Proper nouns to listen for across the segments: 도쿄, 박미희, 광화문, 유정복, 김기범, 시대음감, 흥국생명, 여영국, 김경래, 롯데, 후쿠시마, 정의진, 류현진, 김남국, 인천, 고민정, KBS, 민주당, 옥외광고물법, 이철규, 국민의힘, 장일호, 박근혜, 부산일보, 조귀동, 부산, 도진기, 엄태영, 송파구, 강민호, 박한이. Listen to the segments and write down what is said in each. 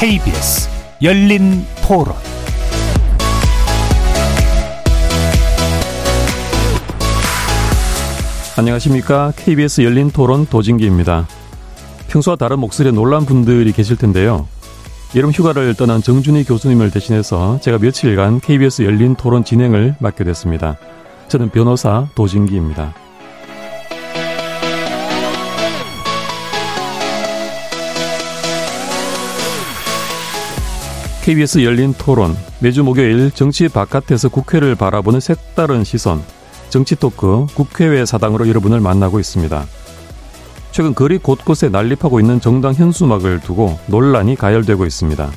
KBS 열린 토론. 안녕하십니까. KBS 열린 토론 도진기입니다. 평소와 다른 목소리에 놀란 분들이 계실 텐데요. 여름 휴가를 떠난 정준희 교수님을 대신해서 제가 며칠간 KBS 열린 토론 진행을 맡게 됐습니다. 저는 변호사 도진기입니다. KBS 열린 토론, 매주 목요일 정치 바깥에서 국회를 바라보는 색다른 시선, 정치 토크 국회외 사당으로 여러분을 만나고 있습니다. 최근 거리 곳곳에 난립하고 있는 정당 현수막을 두고 논란이 가열되고 있습니다.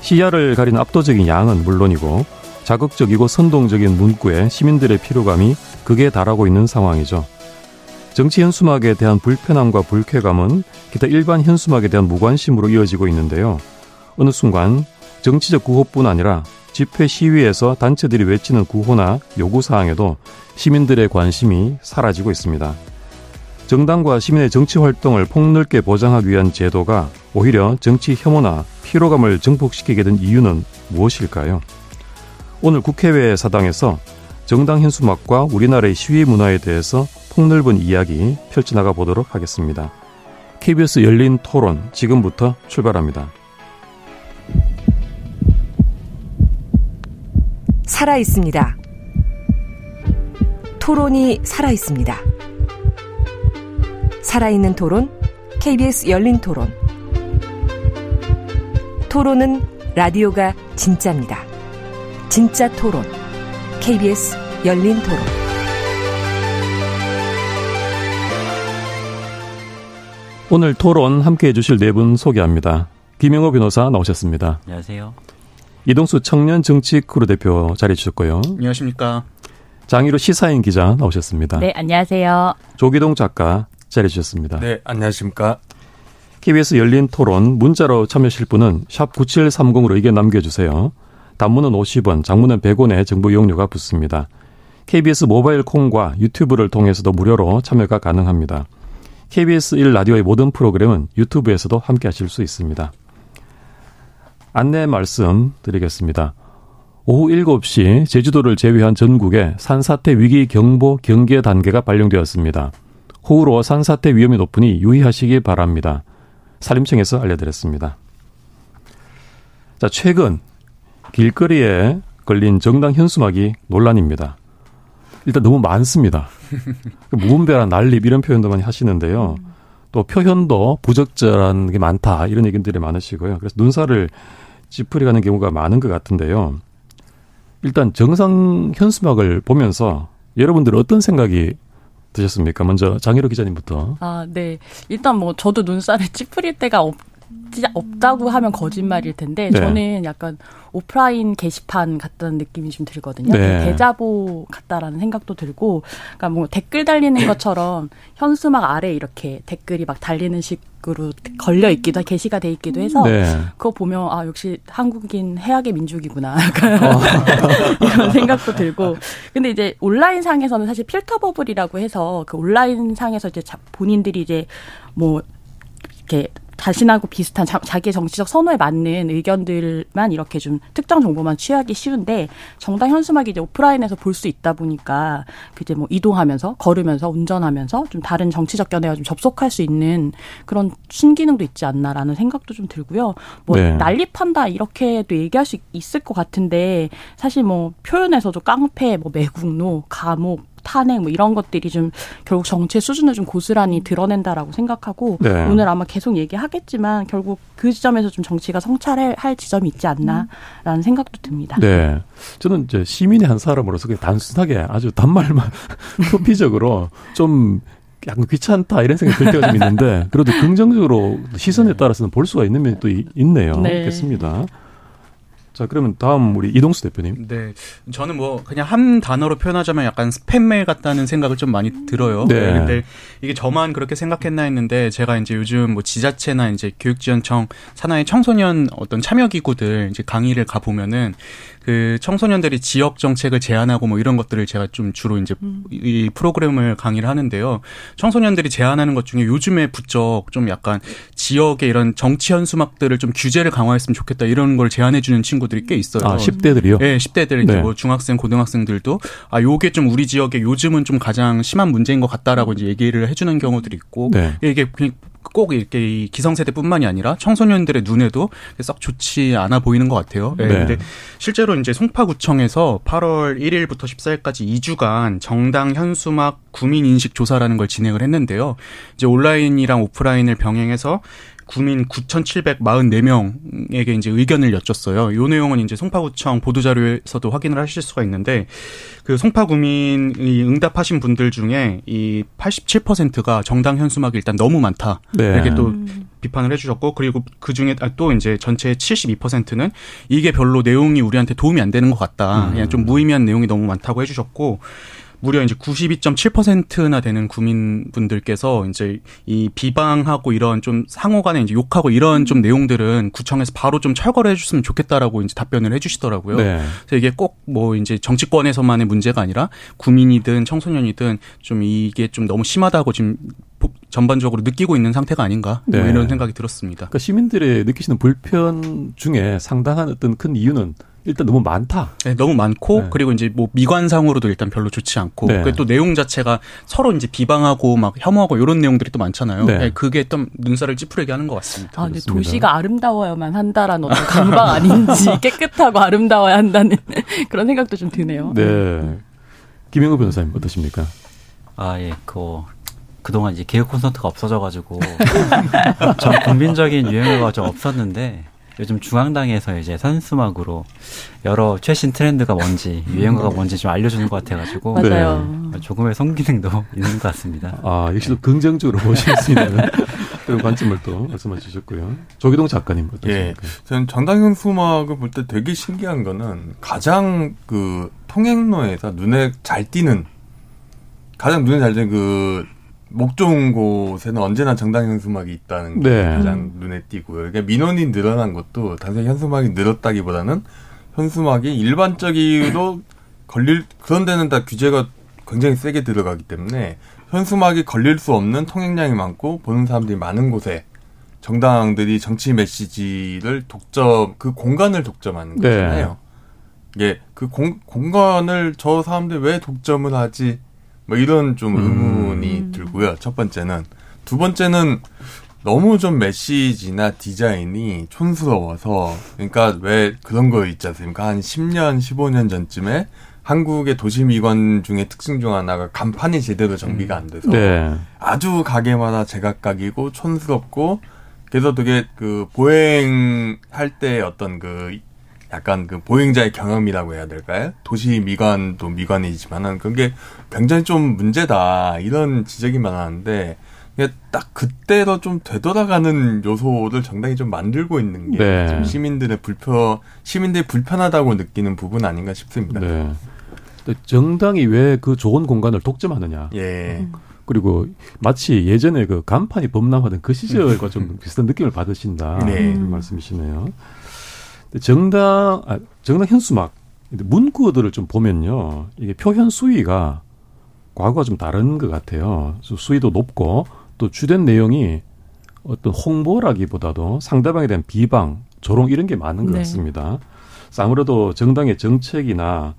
시야를 가리는 압도적인 양은 물론이고 자극적이고 선동적인 문구에 시민들의 피로감이 극에 달하고 있는 상황이죠. 정치 현수막에 대한 불편함과 불쾌감은 기타 일반 현수막에 대한 무관심으로 이어지고 있는데요. 어느 순간 정치적 구호뿐 아니라 집회 시위에서 단체들이 외치는 구호나 요구사항에도 시민들의 관심이 사라지고 있습니다. 정당과 시민의 정치 활동을 폭넓게 보장하기 위한 제도가 오히려 정치 혐오나 피로감을 증폭시키게 된 이유는 무엇일까요? 오늘 국회외 사당에서 정당 현수막과 우리나라의 시위 문화에 대해서 폭넓은 이야기 펼쳐나가 보도록 하겠습니다. KBS 열린 토론 지금부터 출발합니다. 살아있습니다. 토론이 살아있습니다. 살아있는 토론, KBS 열린 토론. 토론은 라디오가 진짜입니다. 진짜 토론, KBS 열린 토론. 오늘 토론 함께해 주실 네 분 소개합니다. 김영호 변호사 나오셨습니다. 안녕하세요. 이동수 청년 정치 크루 대표 자리해 주셨고요. 안녕하십니까. 장일호 시사인 기자 나오셨습니다. 네, 안녕하세요. 조귀동 작가 자리해 주셨습니다. 네, 안녕하십니까. KBS 열린 토론 문자로 참여하실 분은 샵 9730으로 의견 남겨주세요. 단문은 50원, 장문은 100원의 정보 이용료가 붙습니다. KBS 모바일 콩과 유튜브를 통해서도 무료로 참여가 가능합니다. KBS 1라디오의 모든 프로그램은 유튜브에서도 함께하실 수 있습니다. 안내 말씀 드리겠습니다. 오후 7시 제주도를 제외한 전국에 산사태 위기 경보 경계 단계가 발령되었습니다. 호우로 산사태 위험이 높으니 유의하시기 바랍니다. 산림청에서 알려드렸습니다. 자, 최근 길거리에 걸린 정당 현수막이 논란입니다. 일단 너무 많습니다. 무분별한 난립 이런 표현도 많이 하시는데요. 또 표현도 부적절한 게 많다 이런 얘기들이 많으시고요. 그래서 눈살을 찌푸리가는 경우가 많은 것 같은데요. 일단 정상 현수막을 보면서 여러분들은 어떤 생각이 드셨습니까? 먼저 장일호 기자님부터. 아, 네. 일단 뭐 저도 눈살을 찌푸릴 때가 없다고 하면 거짓말일 텐데 네. 저는 약간 오프라인 게시판 같다는 느낌이 좀 들거든요. 네. 데자보 같다라는 생각도 들고, 그러니까 뭐 댓글 달리는 것처럼 현수막 아래 이렇게 댓글이 막 달리는 식으로 걸려 있기도, 게시가 돼 있기도 해서 네. 그거 보면 아 역시 한국인 해악의 민족이구나 이런 생각도 들고, 근데 이제 온라인 상에서는 사실 필터 버블이라고 해서 그 온라인 상에서 이제 본인들이 이제 뭐 이렇게 자신하고 비슷한 자기의 정치적 선호에 맞는 의견들만 이렇게 좀 특정 정보만 취하기 쉬운데, 정당 현수막이 이제 오프라인에서 볼 수 있다 보니까 이제 뭐 이동하면서, 걸으면서, 운전하면서 좀 다른 정치적 견해와 좀 접속할 수 있는 그런 신기능도 있지 않나라는 생각도 좀 들고요. 뭐 네. 난립한다 이렇게도 얘기할 수 있을 것 같은데 사실 뭐 표현에서도 깡패, 뭐 매국노, 감옥, 탄핵 뭐 이런 것들이 좀 결국 정치의 수준을 좀 고스란히 드러낸다라고 생각하고 네. 오늘 아마 계속 얘기하겠지만 결국 그 지점에서 좀 정치가 성찰할 지점이 있지 않나라는 생각도 듭니다. 네, 저는 이제 시민의 한 사람으로서 그냥 단순하게 아주 단말만 표피적으로 좀 약간 귀찮다 이런 생각이 들 때가 좀 있는데, 그래도 긍정적으로 시선에 따라서는 볼 수가 있는 면이 또 있네요. 네. 그렇습니다. 자, 그러면 다음 우리 이동수 대표님. 네, 저는 뭐 그냥 한 단어로 표현하자면 약간 스팸 메일 같다는 생각을 좀 많이 들어요. 네. 근데 이게 저만 그렇게 생각했나 했는데 제가 이제 요즘 뭐 지자체나 이제 교육지원청 산하의 청소년 어떤 참여 기구들 이제 강의를 가 보면은 그 청소년들이 지역 정책을 제안하고 뭐 이런 것들을 제가 좀 주로 이제 이 프로그램을 강의를 하는데요. 청소년들이 제안하는 것 중에 요즘에 부쩍 좀 약간 지역의 이런 정치 현수막들을 좀 규제를 강화했으면 좋겠다 이런 걸 제안해 주는 친구들이 꽤 있어요. 아, 10대들이요? 네, 10대들 이제 네. 뭐 중학생, 고등학생들도 아, 요게 좀 우리 지역에 요즘은 좀 가장 심한 문제인 것 같다라고 이제 얘기를 해 주는 경우들이 있고 네. 이게 꼭 이렇게 기성세대뿐만이 아니라 청소년들의 눈에도 썩 좋지 않아 보이는 것 같아요. 네. 근데 실제로 이제 송파구청에서 8월 1일부터 14일까지 2주간 정당 현수막 구민 인식 조사라는 걸 진행을 했는데요. 이제 온라인이랑 오프라인을 병행해서 구민 9,744명에게 이제 의견을 여쭙었어요. 이 내용은 이제 송파구청 보도자료에서도 확인을 하실 수가 있는데, 그 송파구민이 응답하신 분들 중에 이 87%가 정당 현수막이 일단 너무 많다. 네. 이렇게 또 비판을 해주셨고, 그리고 그 중에 또 이제 전체의 72%는 이게 별로 내용이 우리한테 도움이 안 되는 것 같다. 그냥 좀 무의미한 내용이 너무 많다고 해주셨고, 무려 이제 92.7%나 되는 구민분들께서 이제 이 비방하고 이런 좀 상호간에 이제 욕하고 이런 좀 내용들은 구청에서 바로 좀 철거를 해줬으면 좋겠다라고 이제 답변을 해주시더라고요. 네. 그래서 이게 꼭 뭐 이제 정치권에서만의 문제가 아니라 구민이든 청소년이든 좀 이게 좀 너무 심하다고 지금 전반적으로 느끼고 있는 상태가 아닌가 네. 뭐 이런 생각이 들었습니다. 그러니까 시민들의 느끼시는 불편 중에 상당한 어떤 큰 이유는. 일단 너무 많다. 네, 너무 많고 네. 그리고 이제 뭐 미관상으로도 일단 별로 좋지 않고 네. 또 내용 자체가 서로 이제 비방하고 막 혐오하고 이런 내용들이 또 많잖아요. 네. 네, 그게 좀 눈살을 찌푸리게 하는 것 같습니다. 아, 근데 도시가 아름다워야만 한다라는 어떤 감방 아닌지 깨끗하고 아름다워야 한다는 그런 생각도 좀 드네요. 네, 김영호 변호사님 어떠십니까? 아, 예, 그동안 이제 개혁 콘서트가 없어져가지고 전 국민적인 유행어가 좀 없었는데. 요즘 중앙당에서 이제 현수막으로 여러 최신 트렌드가 뭔지 유행어가 뭔지 좀 알려주는 것 같아가지고 맞아요. 조금의 손기능도 있는 것 같습니다. 아 역시도 네. 긍정적으로 보실 수 있는 그런 관점을 또 말씀해 주셨고요. 조귀동 작가님 어떠십니까? 예, 저는 정당 현수막을 볼 때 되게 신기한 거는 가장 그 통행로에서 가장 눈에 잘 띄는 그 목 좋은 곳에는 언제나 정당 현수막이 있다는 게 네. 가장 눈에 띄고요. 그러니까 민원이 늘어난 것도 단순히 현수막이 늘었다기보다는 현수막이 일반적으로 걸릴 그런 데는 다 규제가 굉장히 세게 들어가기 때문에 현수막이 걸릴 수 없는 통행량이 많고 보는 사람들이 많은 곳에 정당들이 정치 메시지를 그 공간을 독점하는 거잖아요. 네. 이게 그 공간을 저 사람들 왜 독점을 하지? 뭐 이런 좀 의문이 들고요. 첫 번째는. 두 번째는 너무 좀 메시지나 디자인이 촌스러워서 그러니까 왜 그런 거 있지 않습니까? 한 10년, 15년 전쯤에 한국의 도시미관 중에 특징 중 하나가 간판이 제대로 정비가 안 돼서 네. 아주 가게마다 제각각이고 촌스럽고 그래서 되게 그 보행할 때 어떤 그 약간 그 보행자의 경험이라고 해야 될까요? 도시 미관도 미관이지만은 그게 굉장히 좀 문제다 이런 지적이 많았는데 딱 그때로 좀 되돌아가는 요소를 정당이 좀 만들고 있는 게 네. 시민들이 불편하다고 느끼는 부분 아닌가 싶습니다. 네. 정당이 왜 그 좋은 공간을 독점하느냐? 예. 그리고 마치 예전에 그 간판이 범람하던 그 시절과 좀 비슷한 느낌을 받으신다. 네. 이런 말씀이시네요. 정당 현수막 문구들을 좀 보면요, 이게 표현 수위가 과거와 좀 다른 것 같아요. 수위도 높고 또 주된 내용이 어떤 홍보라기보다도 상대방에 대한 비방, 조롱 이런 게 많은 것 같습니다. 네. 아무래도 정당의 정책이나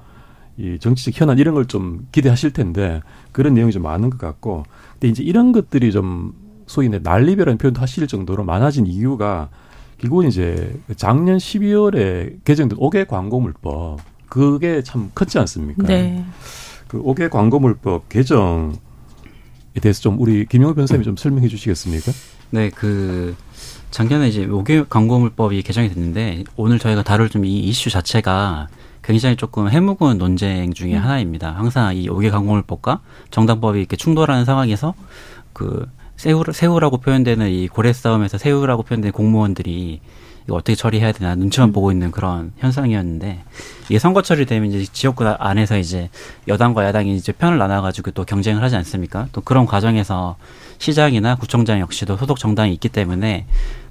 이 정치적 현안 이런 걸 좀 기대하실 텐데 그런 내용이 좀 많은 것 같고, 근데 이제 이런 것들이 좀 소위 난리배라는 표현도 하실 정도로 많아진 이유가. 결국은 이제 작년 12월에 개정된 5개 광고물법, 그게 참 컸지 않습니까? 네. 그 5개 광고물법 개정에 대해서 좀 우리 김영호 변호사님이 좀 설명해 주시겠습니까? 네, 그 작년에 이제 5개 광고물법이 개정이 됐는데 오늘 저희가 다룰 좀 이 이슈 자체가 굉장히 조금 해묵은 논쟁 중에 하나입니다. 항상 이 5개 광고물법과 정당법이 이렇게 충돌하는 상황에서 그 새우라고 표현되는 이 고래 싸움에서 새우라고 표현되는 공무원들이 이거 어떻게 처리해야 되나 눈치만 보고 있는 그런 현상이었는데, 이게 선거철이 되면 이제 지역구 안에서 이제 여당과 야당이 이제 편을 나눠가지고 또 경쟁을 하지 않습니까? 또 그런 과정에서 시장이나 구청장 역시도 소속 정당이 있기 때문에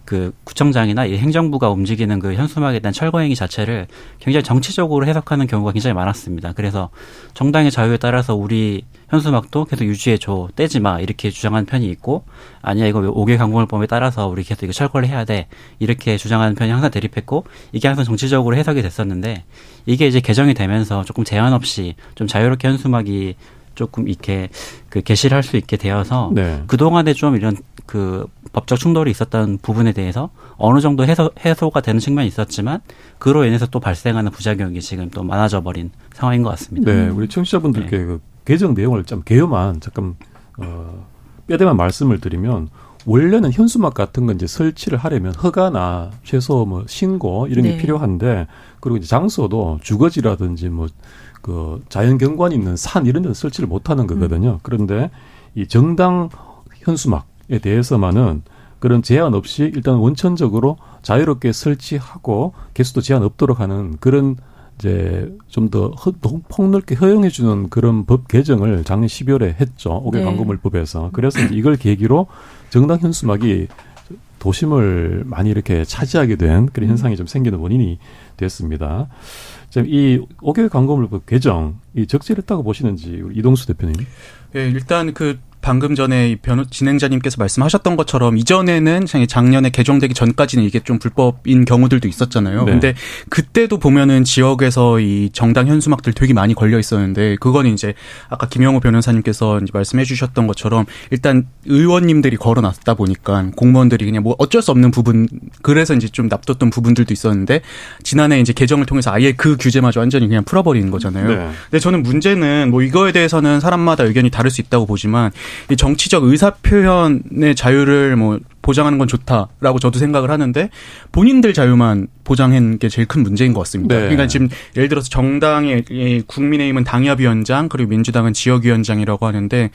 그 구청장이나 이 행정부가 움직이는 그 현수막에 대한 철거 행위 자체를 굉장히 정치적으로 해석하는 경우가 굉장히 많았습니다. 그래서 정당의 자유에 따라서 우리 현수막도 계속 유지해줘, 떼지 마, 이렇게 주장하는 편이 있고, 아니야, 이거 5개 강공을법에 따라서 우리 계속 이거 철거를 해야 돼, 이렇게 주장하는 편이 항상 대립했고, 이게 항상 정치적으로 해석이 됐었는데, 이게 이제 개정이 되면서 조금 제한 없이 좀 자유롭게 현수막이 조금 이렇게 그 게시를 할 수 있게 되어서, 네, 그동안에 좀 이런 그 법적 충돌이 있었던 부분에 대해서 어느 정도 해소가 되는 측면이 있었지만, 그로 인해서 또 발생하는 부작용이 지금 또 많아져 버린 상황인 것 같습니다. 네, 우리 청취자분들께 네, 그 개정 내용을 좀 개요만 잠깐 뼈대만 말씀을 드리면, 원래는 현수막 같은 건 이제 설치를 하려면 허가나 최소 뭐 신고 이런 게 네, 필요한데, 그리고 이제 장소도 주거지라든지 뭐 그 자연 경관이 있는 산 이런 데는 설치를 못 하는 거거든요. 그런데 이 정당 현수막에 대해서만은 그런 제한 없이 일단 원천적으로 자유롭게 설치하고 개수도 제한 없도록 하는 그런 이제 좀 더 폭넓게 허용해 주는 그런 법 개정을 작년 12월에 했죠. 5개 광고물법에서. 네. 그래서 이걸 계기로 정당 현수막이 도심을 많이 이렇게 차지하게 된 그런 현상이 좀 생기는 원인이 됐습니다. 지금 이 5개 광고물법 개정, 이 적절했다고 보시는지 이동수 대표님? 예, 일단 그 방금 전에 진행자님께서 말씀하셨던 것처럼, 이전에는 작년에 개정되기 전까지는 이게 좀 불법인 경우들도 있었잖아요. 그런데 네, 그때도 보면은 지역에서 이 정당 현수막들 되게 많이 걸려 있었는데, 그건 이제 아까 김영호 변호사님께서 이제 말씀해 주셨던 것처럼 일단 의원님들이 걸어놨다 보니까 공무원들이 그냥 뭐 어쩔 수 없는 부분, 그래서 이제 좀 납뒀던 부분들도 있었는데, 지난해 이제 개정을 통해서 아예 그 규제마저 완전히 그냥 풀어버리는 거잖아요. 네. 근데 저는 문제는 뭐 이거에 대해서는 사람마다 의견이 다를 수 있다고 보지만, 이 정치적 의사표현의 자유를 뭐 보장하는 건 좋다라고 저도 생각을 하는데, 본인들 자유만 보장한 게 제일 큰 문제인 것 같습니다. 네. 그러니까 지금 예를 들어서 정당의, 국민의힘은 당협위원장, 그리고 민주당은 지역위원장이라고 하는데,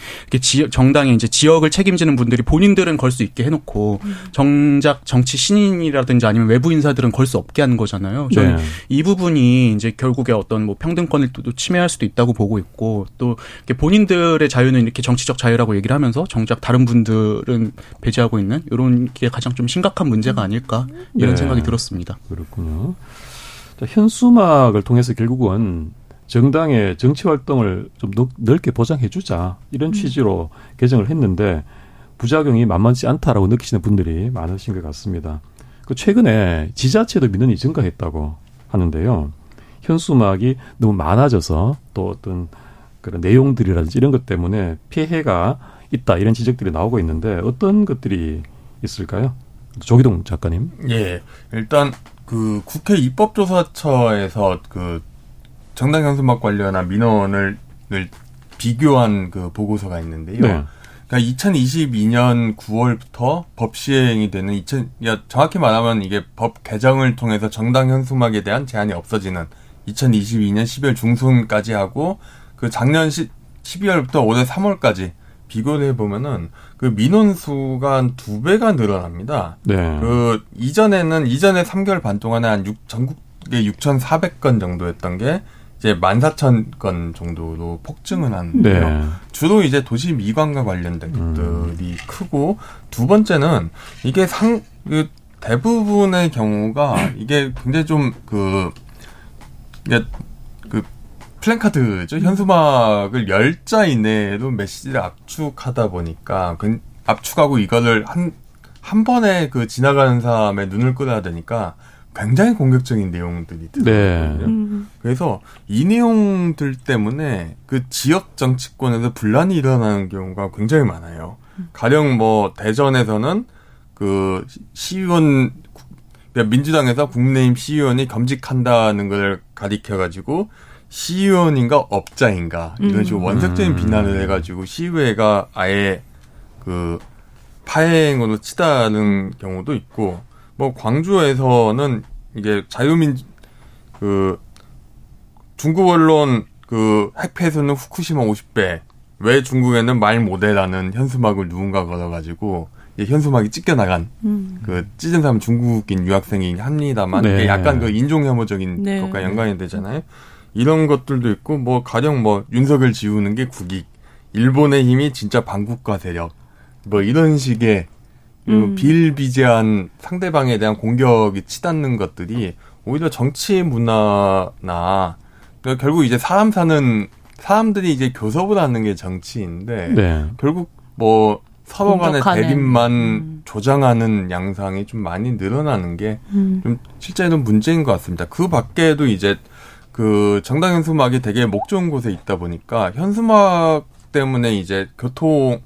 정당의 이제 지역을 책임지는 분들이 본인들은 걸 수 있게 해놓고, 정작 정치 신인이라든지 아니면 외부 인사들은 걸 수 없게 하는 거잖아요. 저는 네, 이 부분이 이제 결국에 어떤 뭐 평등권을 또 침해할 수도 있다고 보고 있고, 또 이렇게 본인들의 자유는 이렇게 정치적 자유라고 얘기를 하면서 정작 다른 분들은 배제하고 있는 이런 게 가장 좀 심각한 문제가 아닐까, 이런 네, 생각이 들었습니다. 그렇군요. 자, 현수막을 통해서 결국은 정당의 정치활동을 좀 넓게 보장해주자, 이런 취지로 개정을 했는데, 부작용이 만만치 않다라고 느끼시는 분들이 많으신 것 같습니다. 그 최근에 지자체도 민원이 증가했다고 하는데요, 현수막이 너무 많아져서 또 어떤 그런 내용들이라든지 이런 것 때문에 피해가 있다, 이런 지적들이 나오고 있는데, 어떤 것들이 있을까요? 조귀동 작가님. 예. 일단 그 국회 입법조사처에서 그 정당 현수막 관련한 민원을 비교한 그 보고서가 있는데요. 네. 그러니까 2022년 9월부터 법 시행이 되는 정확히 말하면 이게 법 개정을 통해서 정당 현수막에 대한 제한이 없어지는 2022년 12월 중순까지 하고, 그 작년 12월부터 올해 3월까지 비교를 해보면은 그 민원수가 한 2배가 늘어납니다. 네. 그 이전에 3개월 반 동안에 전국에 6,400건 정도였던 게 이제 14,000건 정도로 폭증을 하는데요. 네. 주로 이제 도시 미관과 관련된 것들이 크고, 두 번째는 이게 그 대부분의 경우가 이게 굉장히 좀 플랜카드죠. 현수막을 10자 이내로 메시지를 압축하다 보니까, 압축하고 이거를 한 번에 그 지나가는 사람의 눈을 끌어야 되니까 굉장히 공격적인 내용들이 들어있거든요. 네. 그래서 이 내용들 때문에 그 지역 정치권에서 분란이 일어나는 경우가 굉장히 많아요. 가령 뭐 대전에서는 그 민주당에서 국민의힘 시의원이 겸직한다는 걸 가리켜가지고 시의원인가 업자인가 이런 식으로 원색적인 비난을 해가지고 시의회가 아예 그 파행으로 치닫는 경우도 있고, 뭐 광주에서는 이게 그 중국 언론 그 핵폐수는 후쿠시마 50배, 왜 중국에는 말 못해라는 현수막을 누군가 걸어가지고 현수막이 찢겨 나간 그 찢은 사람은 중국인 유학생이긴 합니다만 네. 이게 약간 그 인종 혐오적인 네. 것과 연관이 되잖아요. 이런 것들도 있고 뭐 가령 뭐 윤석열 지우는 게 국익, 일본의 힘이 진짜 반국가 세력 뭐 이런 식의 비일비재한 상대방에 대한 공격이 치닫는 것들이 오히려 정치 문화나 그러니까 결국 이제 사람 사는 사람들이 이제 교섭을 하는 게 정치인데 네. 결국 뭐 서로 간의 대립만 조장하는 양상이 좀 많이 늘어나는 게 좀 실제는 문제인 것 같습니다. 그 밖에도 이제 그 정당 현수막이 되게 목 좋은 곳에 있다 보니까 현수막 때문에 이제 교통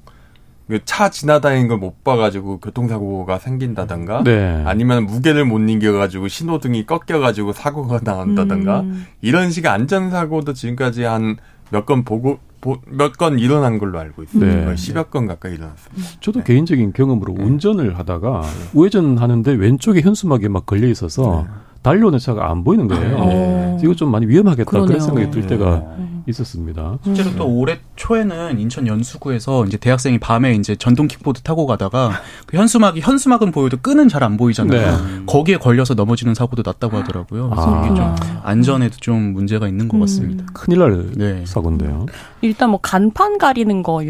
차 지나다니는 걸 못 봐가지고 교통사고가 생긴다든가 네. 아니면 무게를 못 이겨가지고 신호등이 꺾여가지고 사고가 나온다든가 이런 식의 안전사고도 지금까지 한 몇 건 보고 몇 건 일어난 걸로 알고 있어요. 네. 10여 건 가까이 일어났습니다. 저도 네. 개인적인 경험으로 운전을 하다가 우회전하는데 왼쪽에 현수막에 막 걸려 있어서 네. 달려오는 차가 안 보이는 거예요. 네. 이거 좀 많이 위험하겠다 그러네요. 그런 생각이 들 때가 있었습니다. 실제로 또 올해 초에는 인천 연수구에서 이제 대학생이 밤에 이제 전동 킥보드 타고 가다가 그 현수막은 보여도 끈은 잘 안 보이잖아요. 네. 거기에 걸려서 넘어지는 사고도 났다고 하더라고요. 그래서 이게 좀 안전에도 좀 문제가 있는 것 같습니다. 큰일 날 네. 사고인데요. 일단 뭐 간판 가리는 거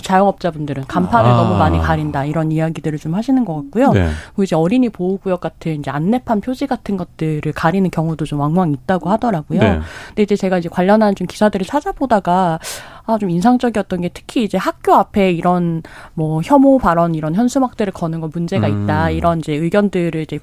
자영업자분들은 간판을 너무 많이 가린다 이런 이야기들을 좀 하시는 것 같고요. 네. 그리고 이제 어린이 보호구역 같은 이제 안내판 표지 같은 것들을 가리는 경우도 좀 왕왕 있다고 하더라고요. 네. 근데 이제 제가 이제 관련한 좀 기사들을 찾아보다가 좀 인상적이었던 게 특히 이제 학교 앞에 이런 뭐 혐오 발언 이런 현수막들을 거는 거 문제가 있다 이런 이제 의견들을 이제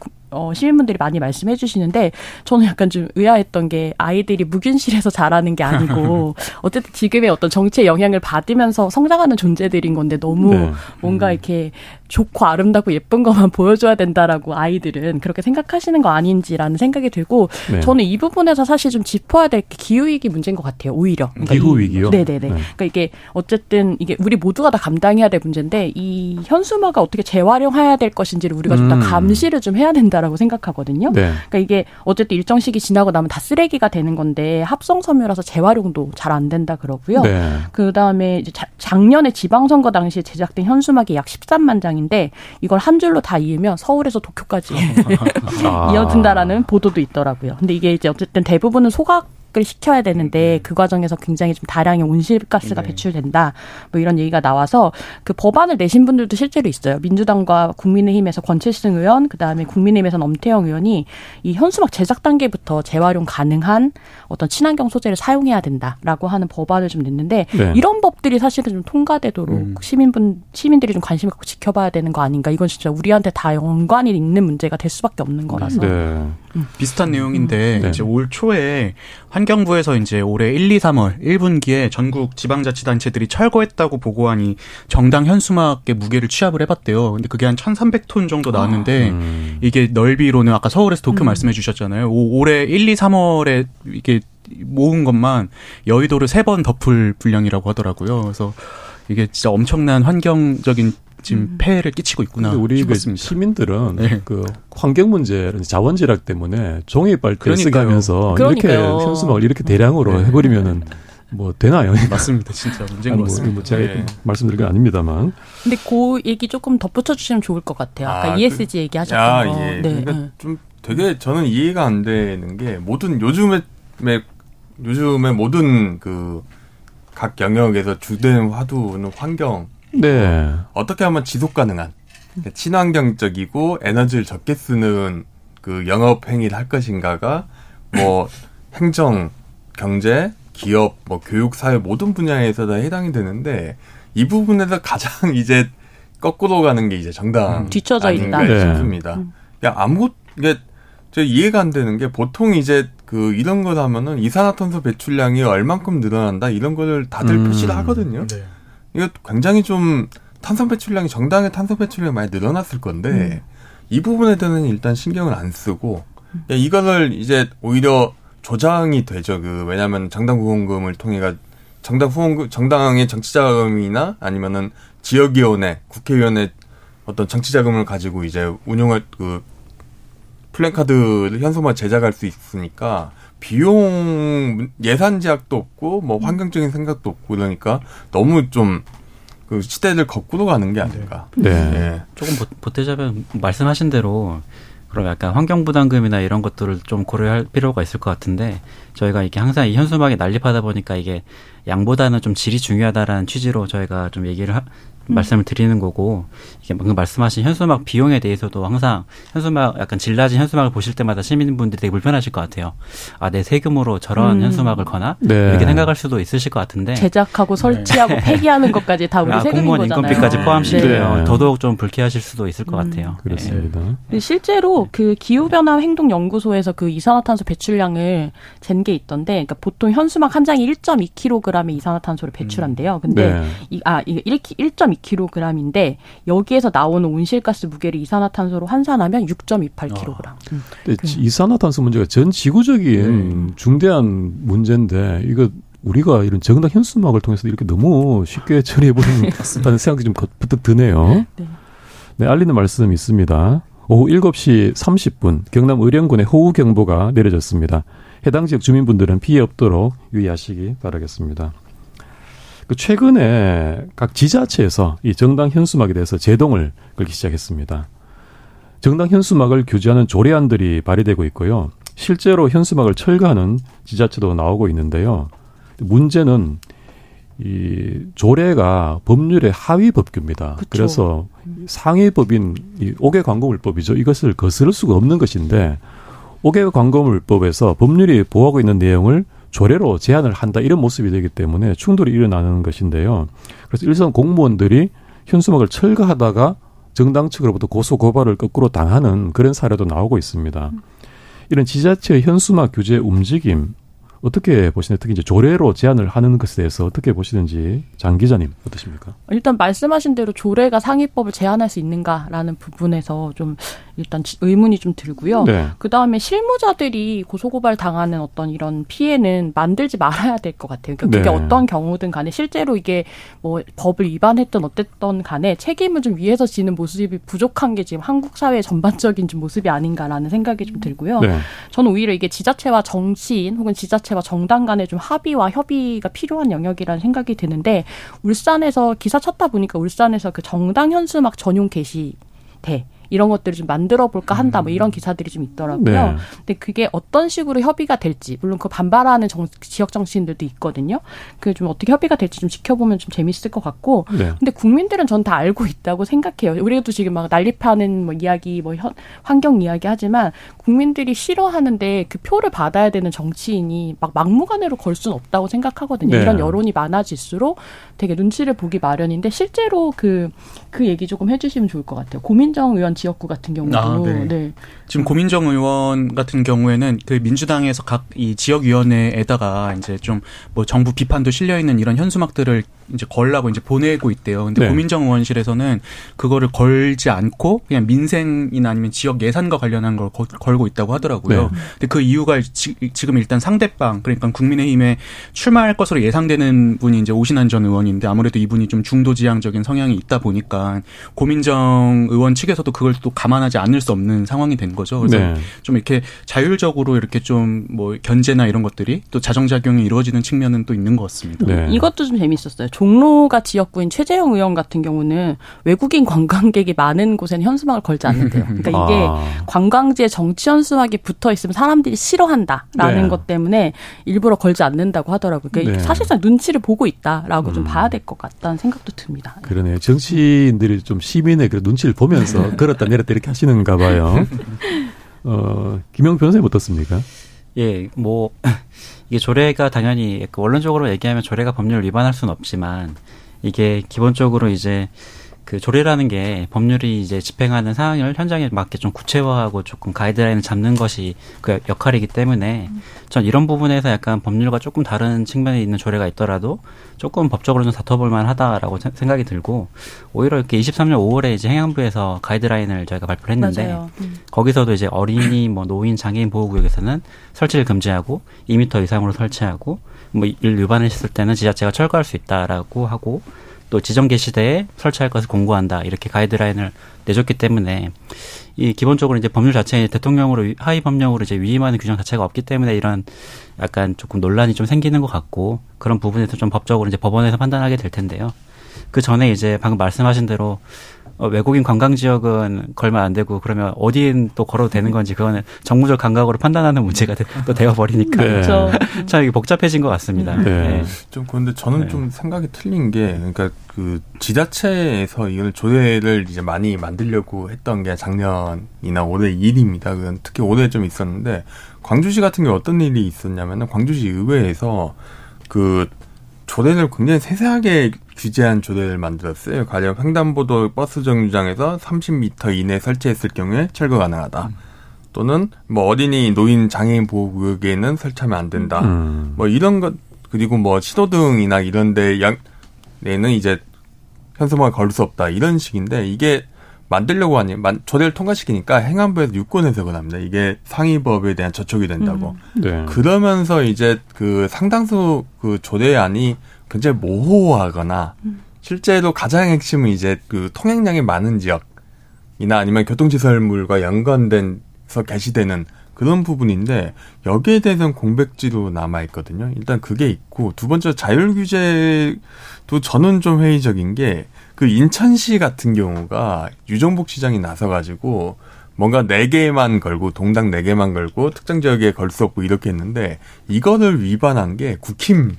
시민분들이 많이 말씀해 주시는데 저는 약간 좀 의아했던 게 아이들이 묵인실에서 자라는 게 아니고 어쨌든 지금의 어떤 정치의 영향을 받으면서 성장하는 존재들인 건데 너무 네. 뭔가 이렇게 좋고 아름답고 예쁜 것만 보여줘야 된다라고 아이들은 그렇게 생각하시는 거 아닌지라는 생각이 들고 네. 저는 이 부분에서 사실 좀 짚어야 될 게 기후위기 문제인 것 같아요. 오히려. 그러니까 기후위기요? 네네네. 네. 그러니까 이게 어쨌든 이게 우리 모두가 다 감당해야 될 문제인데 이 현수막을 어떻게 재활용해야 될 것인지를 우리가 좀 다 감시를 좀 해야 된다라고 생각하거든요. 네. 그러니까 이게 어쨌든 일정 시기 지나고 나면 다 쓰레기가 되는 건데 합성섬유라서 재활용도 잘 안 된다 그러고요. 네. 그다음에 이제 작년에 지방선거 당시에 제작된 현수막이 약 13만 장 인데 이걸 한 줄로 다 이으면 서울에서 도쿄까지 이어진다라는 보도도 있더라고요. 근데 이게 이제 어쨌든 대부분은 소각을 시켜야 되는데 그 과정에서 굉장히 좀 다량의 온실가스가 네. 배출된다. 뭐 이런 얘기가 나와서 그 법안을 내신 분들도 실제로 있어요. 민주당과 국민의힘에서 권칠승 의원, 그다음에 국민의힘에서는 엄태영 의원이 이 현수막 제작 단계부터 재활용 가능한 어떤 친환경 소재를 사용해야 된다라고 하는 법안을 좀 냈는데 네. 이런 법들이 사실은 좀 통과되도록 시민들이 좀 관심을 갖고 지켜봐야 되는 거 아닌가. 이건 진짜 우리한테 다 연관이 있는 문제가 될 수밖에 없는 거라서. 네. 비슷한 내용인데 네. 이제 올 초에 환경부에서 이제 올해 1, 2, 3월 1분기에 전국 지방자치단체들이 철거했다고 보고하니 정당 현수막의 무게를 취합을 해봤대요. 근데 그게 한 1,300톤 정도 나왔는데 이게 넓이로는 아까 서울에서 도쿄 말씀해 주셨잖아요. 올해 1, 2, 3월에 이게 모은 것만 여의도를 3번 덮을 분량이라고 하더라고요. 그래서 이게 진짜 엄청난 환경적인 지금 폐해를 끼치고 있구나. 우리 시민들은 네. 그 환경 문제, 자원질학 때문에 종이 빨대 쓰면서 이렇게 현수막을 이렇게 대량으로 네. 해버리면은 뭐 되나요? 맞습니다, 진짜 문제인 것 같습니다. 뭐 제가 네. 말씀드린 건 아닙니다만. 근데 그 얘기 조금 덧붙여 주시면 좋을 것 같아요. 아까 ESG 얘기하셨던 거. 예. 네. 그러니까 좀 되게 저는 이해가 안 되는 게 모든 요즘에 모든 그 각 영역에서 주된 화두는 환경. 네. 어떻게 하면 지속 가능한, 그러니까 친환경적이고 에너지를 적게 쓰는 그 영업 행위를 할 것인가가 뭐 행정, 경제, 기업, 뭐 교육, 사회 모든 분야에서 다 해당이 되는데 이 부분에서 가장 이제 거꾸로 가는 게 이제 정당 뒤쳐져 있다 싶습니다. 네. 야 아무것도 이게 저 이해가 안 되는 게 보통 이제 그 이런 거 하면은 이산화탄소 배출량이 얼만큼 늘어난다 이런 거를 다들 표시를 하거든요. 네. 이거 굉장히 좀 탄소 배출량이 정당의 탄소 배출량이 많이 늘어났을 건데 이 부분에 대해서는 일단 신경을 안 쓰고 이거를 이제 오히려 조장이 되죠. 그 왜냐하면 정당 후원금을 통해가 정당의 정치 자금이나 아니면은 지역위원회, 국회의원의 어떤 정치 자금을 가지고 이제 운용할 그 플랜카드를 현수막 제작할 수 있으니까. 비용 예산 제약도 없고 뭐 환경적인 생각도 없고 그러니까 너무 좀 그 시대를 거꾸로 가는 게 아닌가. 네. 네. 조금 보태자면 말씀하신 대로 그럼 약간 환경부담금이나 이런 것들을 좀 고려할 필요가 있을 것 같은데, 저희가 이렇게 항상 이 현수막이 난립하다 보니까 이게 양보다는 좀 질이 중요하다라는 취지로 저희가 좀 얘기를 말씀을 드리는 거고, 이게 방금 말씀하신 현수막 비용에 대해서도 항상 현수막 약간 질낮은 현수막을 보실 때마다 시민분들이 되게 불편하실 것 같아요. 아, 내 세금으로 저런 현수막을 거나 네. 이렇게 생각할 수도 있으실 것 같은데, 제작하고 설치하고 폐기하는 것까지 다 우리 세금인 공무원 거잖아요. 인건비까지 포함시키면 네. 더더욱 좀 불쾌하실 수도 있을 것 같아요. 그렇습니다. 네. 실제로 그 기후변화 행동연구소에서 그 이산화탄소 배출량을 잰 게 있던데, 그러니까 보통 현수막 한 장이 1.2kg의 이산화탄소를 배출한대요. 근데 네. 이거 1.2kg인데 여기에서 나오는 온실가스 무게를 이산화탄소로 환산하면 6.28kg. 이산화탄소 문제가 전 지구적인 중대한 문제인데, 이거 우리가 이런 정당 현수막을 통해서 이렇게 너무 쉽게 처리해버린다는 생각이 좀 부뜩 드네요. 네. 네, 알리는 말씀이 있습니다. 오후 7시 30분 경남 의령군에 호우경보가 내려졌습니다. 해당 지역 주민분들은 피해 없도록 유의하시기 바라겠습니다. 최근에 각 지자체에서 이 정당 현수막에 대해서 제동을 걸기 시작했습니다. 정당 현수막을 규제하는 조례안들이 발의되고 있고요. 실제로 현수막을 철거하는 지자체도 나오고 있는데요. 문제는 이 조례가 법률의 하위 법규입니다. 그쵸. 그래서 상위 법인 이 옥외광고물법이죠. 이것을 거스를 수가 없는 것인데, 옥외광고물법에서 법률이 보호하고 있는 내용을 조례로 제한을 한다, 이런 모습이 되기 때문에 충돌이 일어나는 것인데요. 그래서 일선 공무원들이 현수막을 철거하다가 정당 측으로부터 고소 고발을 거꾸로 당하는 그런 사례도 나오고 있습니다. 이런 지자체의 현수막 규제 움직임 어떻게 보시는지, 특히 이제 조례로 제한을 하는 것에 대해서 어떻게 보시는지 장 기자님 어떠십니까? 일단 말씀하신 대로 조례가 상위법을 제한할 수 있는가라는 부분에서 좀 일단 의문이 좀 들고요. 네. 그다음에 실무자들이 고소고발 당하는 어떤 이런 피해는 만들지 말아야 될 것 같아요. 그러니까 그게 네. 어떤 경우든 간에 실제로 이게 뭐 법을 위반했든 어땠든 간에 책임을 좀 위해서 지는 모습이 부족한 게 지금 한국 사회 전반적인 좀 모습이 아닌가라는 생각이 좀 들고요. 네. 저는 오히려 이게 지자체와 정치인 혹은 지자체와 정당 간의 좀 합의와 협의가 필요한 영역이라는 생각이 드는데, 울산에서 기사 찾다 보니까 울산에서 그 정당 현수막 전용 게시대 이런 것들을 좀 만들어 볼까 한다, 뭐 이런 기사들이 좀 있더라고요. 네. 근데 그게 어떤 식으로 협의가 될지, 물론 그 반발하는 지역 정치인들도 있거든요. 그 좀 어떻게 협의가 될지 좀 지켜보면 좀 재밌을 것 같고. 네. 근데 국민들은 전 다 알고 있다고 생각해요. 우리도 지금 막 난립하는 뭐 이야기, 뭐 환경 이야기 하지만 국민들이 싫어하는데 그 표를 받아야 되는 정치인이 막 막무가내로 걸 수는 없다고 생각하거든요. 네. 이런 여론이 많아질수록 되게 눈치를 보기 마련인데, 실제로 그 얘기 조금 해주시면 좋을 것 같아요. 고민정 의원 지역구 같은 경우도 네. 네. 지금 고민정 의원 같은 경우에는 그 민주당에서 각 이 지역위원회에다가 이제 좀 뭐 정부 비판도 실려 있는 이런 현수막들을 이제 걸라고 이제 보내고 있대요. 근데 네. 고민정 의원실에서는 그거를 걸지 않고 그냥 민생이나 아니면 지역 예산과 관련한 걸 걸고 있다고 하더라고요. 네. 근데 그 이유가 지금 일단 상대방, 그러니까 국민의힘에 출마할 것으로 예상되는 분이 이제 오신환 전 의원인데, 아무래도 이분이 좀 중도지향적인 성향이 있다 보니까 고민정 의원 측에서도 그걸 또 감안하지 않을 수 없는 상황이 된 거죠. 그래서 네. 좀 이렇게 자율적으로 이렇게 좀 뭐 견제나 이런 것들이 또 자정작용이 이루어지는 측면은 또 있는 것 같습니다. 네. 이것도 좀 재밌었어요. 종로가 지역구인 최재형 의원 같은 경우는 외국인 관광객이 많은 곳에는 현수막을 걸지 않는데요. 그러니까 이게 관광지에 정치 현수막이 붙어 있으면 사람들이 싫어한다라는 네. 것 때문에 일부러 걸지 않는다고 하더라고요. 그러니까 네. 사실상 눈치를 보고 있다라고 좀 봐야 될 것 같다는 생각도 듭니다. 그러네요. 정치인들이 좀 시민의 그런 눈치를 보면서 걸었다 내렸다 이렇게 하시는가 봐요. 김영 변호사님 어떻습니까? 예, 뭐 이게 조례가 당연히 원론적으로 얘기하면 조례가 법률을 위반할 수는 없지만, 이게 기본적으로 이제 그 조례라는 게 법률이 이제 집행하는 상황을 현장에 맞게 좀 구체화하고 조금 가이드라인을 잡는 것이 그 역할이기 때문에, 전 이런 부분에서 약간 법률과 조금 다른 측면에 있는 조례가 있더라도 조금 법적으로 좀 다퉈볼 만하다라고 생각이 들고, 오히려 이렇게 23년 5월에 이제 행안부에서 가이드라인을 저희가 발표를 했는데, 거기서도 이제 어린이, 뭐 노인, 장애인 보호구역에서는 설치를 금지하고 2m 이상으로 설치하고, 뭐 이를 위반했을 때는 지자체가 철거할 수 있다라고 하고, 또 지정 게시대에 설치할 것을 공고한다, 이렇게 가이드라인을 내줬기 때문에, 이 기본적으로 이제 법률 자체에 대통령으로 하위 법령으로 이제 위임하는 규정 자체가 없기 때문에 이런 약간 조금 논란이 좀 생기는 것 같고, 그런 부분에서 좀 법적으로 이제 법원에서 판단하게 될 텐데요. 그 전에 이제 방금 말씀하신 대로 외국인 관광 지역은 걸면 안 되고 그러면 어디엔 또 걸어도 되는 건지 그거는 정무적 감각으로 판단하는 문제가 또 되어버리니까 네. 참 이게 복잡해진 것 같습니다. 네. 네. 좀 그런데 저는 좀 생각이 틀린 게 그러니까 그 지자체에서 이걸 조례를 이제 많이 만들려고 했던 게 작년이나 올해 일입니다. 특히 올해 좀 있었는데 광주시 같은 경우 어떤 일이 있었냐면은 광주시 의회에서 그 조례를 굉장히 세세하게 규제한 조례를 만들었어요. 가령 횡단보도 버스 정류장에서 30m 이내 설치했을 경우에 철거 가능하다. 또는 뭐 어린이, 노인, 장애인 보호구역에는 설치하면 안 된다. 뭐 이런 것 그리고 뭐 신호등이나 이런 데에는 이제 현수막을 걸 수 없다. 이런 식인데 이게 만들려고 하니 조례를 통과시키니까 행안부에서 유권 해석을 합니다. 이게 상위법에 대한 저촉이 된다고. 네. 그러면서 이제 그 상당수 그 조례안이 굉장히 모호하거나 실제로 가장 핵심은 이제 그 통행량이 많은 지역이나 아니면 교통시설물과 연관된 서 개시되는 그런 부분인데 여기에 대해서는 공백지로 남아있거든요. 일단 그게 있고 두 번째 자율 규제도 저는 좀 회의적인 게 그 인천시 같은 경우가 유정복 시장이 나서가지고 뭔가 4개만 걸고 동당 4개만 걸고 특정 지역에 걸 수 없고 이렇게 했는데 이거를 위반한 게 국힘.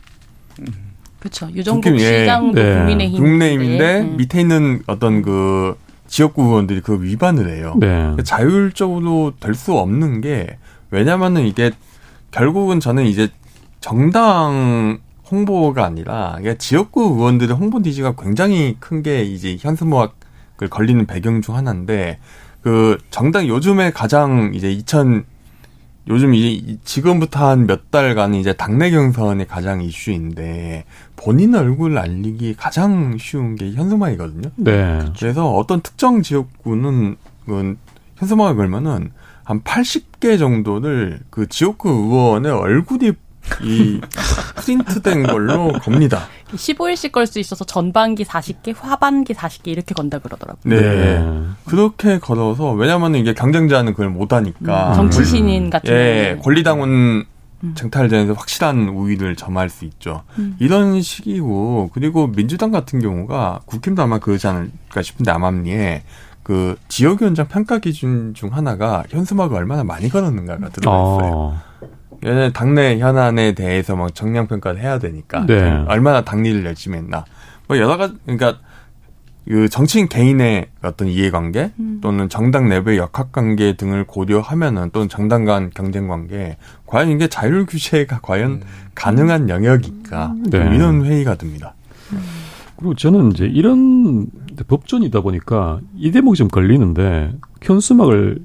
그렇죠. 유정복 시장도 예. 국민의힘. 국민의힘인데 밑에 있는 어떤 그 지역구 의원들이 그 위반을 해요. 네. 자율적으로 될 수 없는 게 왜냐면은 이게 결국은 저는 이제 정당 홍보가 아니라 그러니까 지역구 의원들의 홍보 니즈가 굉장히 큰 게 이제 현수막을 걸리는 배경 중 하나인데 그 정당 요즘에 가장 이제 요즘 이제 지금부터 한 몇 달간 이제 당내 경선이 가장 이슈인데 본인 얼굴 알리기 가장 쉬운 게 현수막이거든요. 네. 그래서 어떤 특정 지역구는 현수막을 걸면은 한 80개 정도를 그 지역구 의원의 얼굴이 이 프린트된 걸로 겁니다. 15일씩 걸 수 있어서 전반기 40개, 하반기 40개 이렇게 건다 그러더라고요. 네. 그렇게 걸어서 왜냐하면 이게 경쟁자는 그걸 못하니까. 정치신인 같은 예, 권리당원 쟁탈전에서 확실한 우위를 점할 수 있죠. 이런 식이고 그리고 민주당 같은 경우가 국힘도 아마 그러지 않을까 싶은데 암암리에 그 지역위원장 평가 기준 중 하나가 현수막을 얼마나 많이 걸었는가가 들어갔어요. 당내 현안에 대해서 막 정량 평가를 해야 되니까 네. 얼마나 당리를 열심히 했나 뭐 여러 가지 그러니까 그 정치인 개인의 어떤 이해관계 또는 정당 내부의 역학관계 등을 고려하면은 또는 정당 간 경쟁관계 과연 이게 자율 규제가 과연 가능한 영역일까 네. 이런 회의가 듭니다. 그리고 저는 이제 이런 법전이다 보니까 이 대목이 좀 걸리는데 현수막을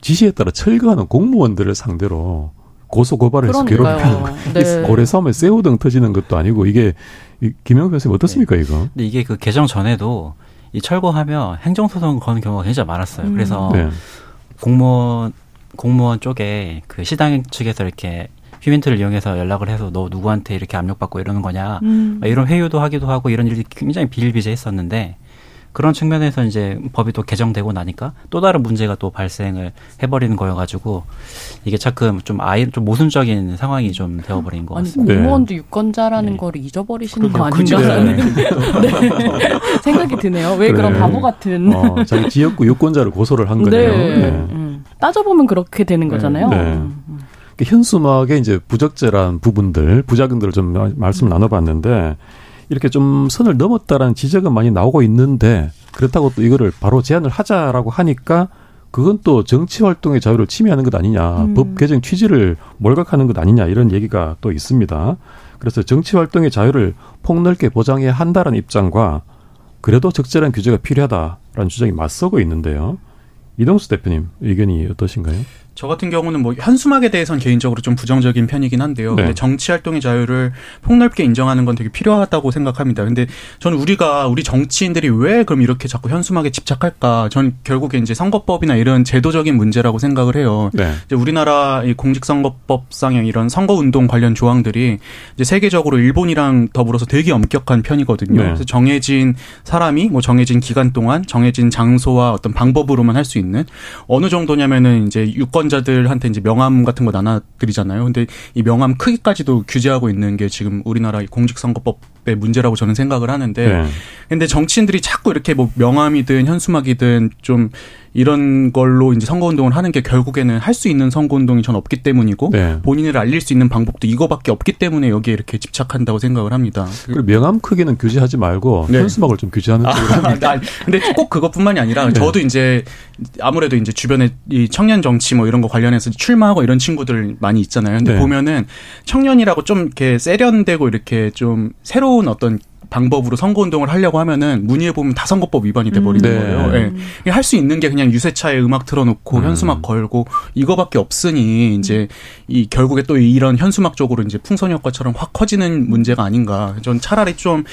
지시에 따라 철거하는 공무원들을 상대로 고소 고발을 해서 괴롭히는 네. 고래섬에 새우등 터지는 것도 아니고 이게 김영호 변호사님 어떻습니까 이거? 근데 이게 그 개정 전에도 이 철거하며 행정소송을 거는 경우가 굉장히 많았어요. 그래서 네. 공무원 쪽에 그 시당 측에서 이렇게 휴민트를 이용해서 연락을 해서 너 누구한테 이렇게 압력받고 이러는 거냐 이런 회유도 하기도 하고 이런 일이 굉장히 비일비재했었는데 그런 측면에서 이제 법이 또 개정되고 나니까 또 다른 문제가 또 발생을 해버리는 거여가지고 이게 자꾸 좀 모순적인 상황이 좀 되어버린 것 같습니다. 아니, 공무원도 네. 유권자라는 네. 걸 잊어버리시는 거 아닌가라는 네. 생각이 드네요. 왜 그래. 그런 바보 같은. 자기 지역구 유권자를 고소를 한 거네요. 네. 네. 따져보면 그렇게 되는 거잖아요. 네. 현수막의 이제 부적절한 부분들, 부작용들을 좀 말씀을 나눠봤는데 이렇게 좀 선을 넘었다라는 지적은 많이 나오고 있는데 그렇다고 또 이거를 바로 제한을 하자라고 하니까 그건 또 정치활동의 자유를 침해하는 것 아니냐. 법 개정 취지를 몰각하는 것 아니냐 이런 얘기가 또 있습니다. 그래서 정치활동의 자유를 폭넓게 보장해야 한다라는 입장과 그래도 적절한 규제가 필요하다라는 주장이 맞서고 있는데요. 이동수 대표님 의견이 어떠신가요? 저 같은 경우는 뭐 현수막에 대해서는 개인적으로 좀 부정적인 편이긴 한데요. 네. 근데 정치활동의 자유를 폭넓게 인정하는 건 되게 필요하다고 생각합니다. 근데 저는 우리 정치인들이 왜 그럼 이렇게 자꾸 현수막에 집착할까? 전 결국에 이제 선거법이나 이런 제도적인 문제라고 생각을 해요. 네. 이제 우리나라 이 공직선거법상의 이런 선거운동 관련 조항들이 이제 세계적으로 일본이랑 더불어서 되게 엄격한 편이거든요. 네. 그래서 정해진 사람이 뭐 정해진 기간 동안 정해진 장소와 어떤 방법으로만 할 수 있는 어느 정도냐면은 이제 유권자들한테 이제 명함 같은 거 나눠드리잖아요. 근데 이 명함 크기까지도 규제하고 있는 게 지금 우리나라 공직선거법 2030대 문제라고 저는 생각을 하는데 네. 근데 정치인들이 자꾸 이렇게 뭐 명함이든 현수막이든 좀 이런 걸로 이제 선거운동을 하는 게 결국에는 할 수 있는 선거운동이 전 없기 때문이고 네. 본인을 알릴 수 있는 방법도 이거밖에 없기 때문에 여기에 이렇게 집착한다고 생각을 합니다. 그리고 명함 크기는 규제하지 말고 네. 현수막을 좀 규제하는 쪽으로 합니다. 근데 꼭 그것뿐만이 아니라 네. 저도 이제 아무래도 이제 주변에 이 청년 정치 뭐 이런 거 관련해서 출마하고 이런 친구들 많이 있잖아요. 근데 네. 보면은 청년이라고 좀 이렇게 세련되고 이렇게 좀 새로운 어떤 방법으로 선거운동을 하려고 하면은 문의해보면 다 선거법 위반이 돼버리는 네. 거예요. 네. 할 수 있는 게 그냥 유세차에 음악 틀어놓고 현수막 걸고 이거밖에 없으니 이제 이 결국에 또 이런 현수막 쪽으로 이제 풍선 효과처럼 확 커지는 문제가 아닌가. 전 차라리 좀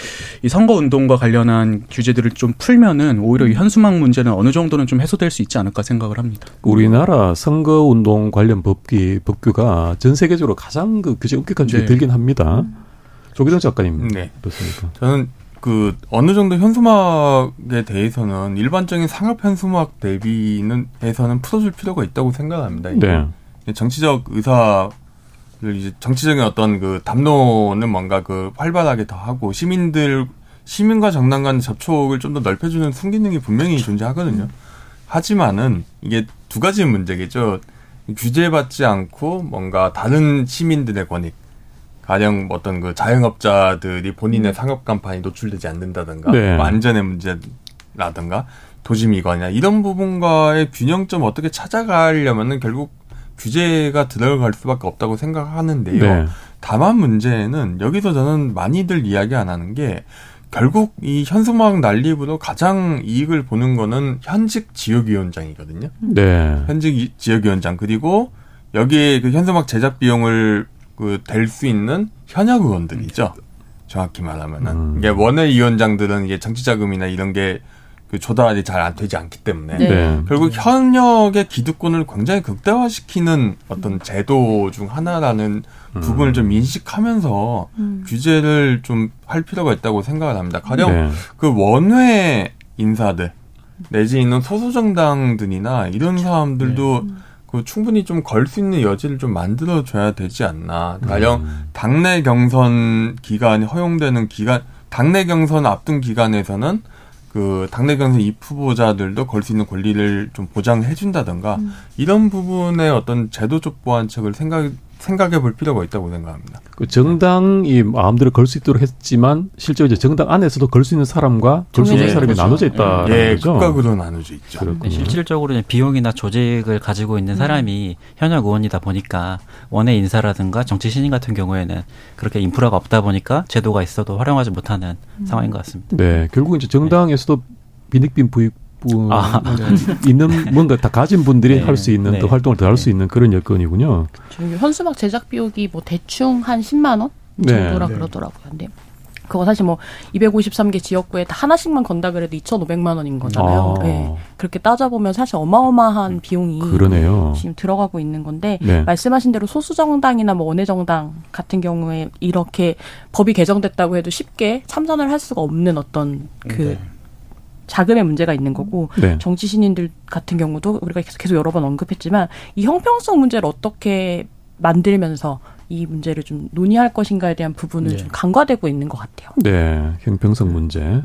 이 선거운동과 관련한 규제들을 좀 풀면은 오히려 이 현수막 문제는 어느 정도는 좀 해소될 수 있지 않을까 생각을 합니다. 우리나라 선거운동 관련 법규가 전 세계적으로 가장 그 규제 엄격한 쪽이 네. 들긴 합니다. 조귀동 작가님. 네. 어떻습니까? 저는 그 어느 정도 현수막에 대해서는 일반적인 상업 현수막 대비는 대해서는 풀어줄 필요가 있다고 생각합니다. 네. 정치적 의사를 이제 정치적인 어떤 그 담론은 뭔가 그 활발하게 더 하고 시민과 정당 간 접촉을 좀 더 넓혀주는 순기능이 분명히 존재하거든요. 하지만은 이게 두 가지 문제겠죠. 규제받지 않고 뭔가 다른 시민들의 권익. 가령 어떤 그 자영업자들이 본인의 상업 간판이 노출되지 않는다든가 네. 뭐 안전의 문제라든가 도시 미관이나 이런 부분과의 균형점 어떻게 찾아가려면은 결국 규제가 들어갈 수밖에 없다고 생각하는데요. 네. 다만 문제는 여기서 저는 많이들 이야기 안 하는 게 결국 이 현수막 난립으로 가장 이익을 보는 거는 현직 지역위원장이거든요. 네. 현직 지역위원장 그리고 여기에 그 현수막 제작 비용을 그 될 수 있는 현역 의원들이죠. 정확히 말하면은 이게 원외위원장들은 이게 정치자금이나 이런 게 그 조달이 잘 안 되지 않기 때문에 네. 결국 현역의 기득권을 굉장히 극대화시키는 어떤 제도 중 하나라는 부분을 좀 인식하면서 규제를 좀 할 필요가 있다고 생각을 합니다. 가령 네. 그 원외 인사들 내지 있는 소수정당들이나 이런 사람들도 네. 그 충분히 좀 걸 수 있는 여지를 좀 만들어줘야 되지 않나. 가령 당내 경선 기간이 허용되는 기간, 당내 경선 앞둔 기간에서는 그 당내 경선 입 후보자들도 걸 수 있는 권리를 좀 보장해준다든가 이런 부분의 어떤 제도적 보완책을 생각해 볼 필요가 있다고 생각합니다. 그 정당이 마음대로 걸 수 있도록 했지만 실제 이제 정당 안에서도 걸 수 있는 사람과 걸 수 없는 사람이 그렇죠. 나눠져 있다. 예, 국가구도 나눠져 있죠. 네, 실질적으로 비용이나 조직을 가지고 있는 사람이 현역 의원이다 보니까 원외 인사라든가 정치 신인 같은 경우에는 그렇게 인프라가 없다 보니까 제도가 있어도 활용하지 못하는 상황인 것 같습니다. 네, 결국 이제 정당에서도 네. 비닉빈 부익 있는 뭔가 다 가진 분들이 네. 할 수 있는 네. 더 활동을 더 할 수 네. 있는 그런 여건이군요. 현수막 제작 비용이 뭐 대충 한 10만 원 정도라 네. 그러더라고요. 근데 그거 사실 뭐 253개 지역구에 다 하나씩만 건다 그래도 2,500만 원인 거잖아요. 아. 네. 그렇게 따져보면 사실 어마어마한 비용이 그러네요. 지금 들어가고 있는 건데 네. 말씀하신 대로 소수정당이나 뭐 원외정당 같은 경우에 이렇게 법이 개정됐다고 해도 쉽게 참전을 할 수가 없는 어떤 그 네. 자금의 문제가 있는 거고 네. 정치 신인들 같은 경우도 우리가 계속 여러 번 언급했지만 이 형평성 문제를 어떻게 만들면서 이 문제를 좀 논의할 것인가에 대한 부분은 네. 좀 간과되고 있는 것 같아요. 네, 형평성 문제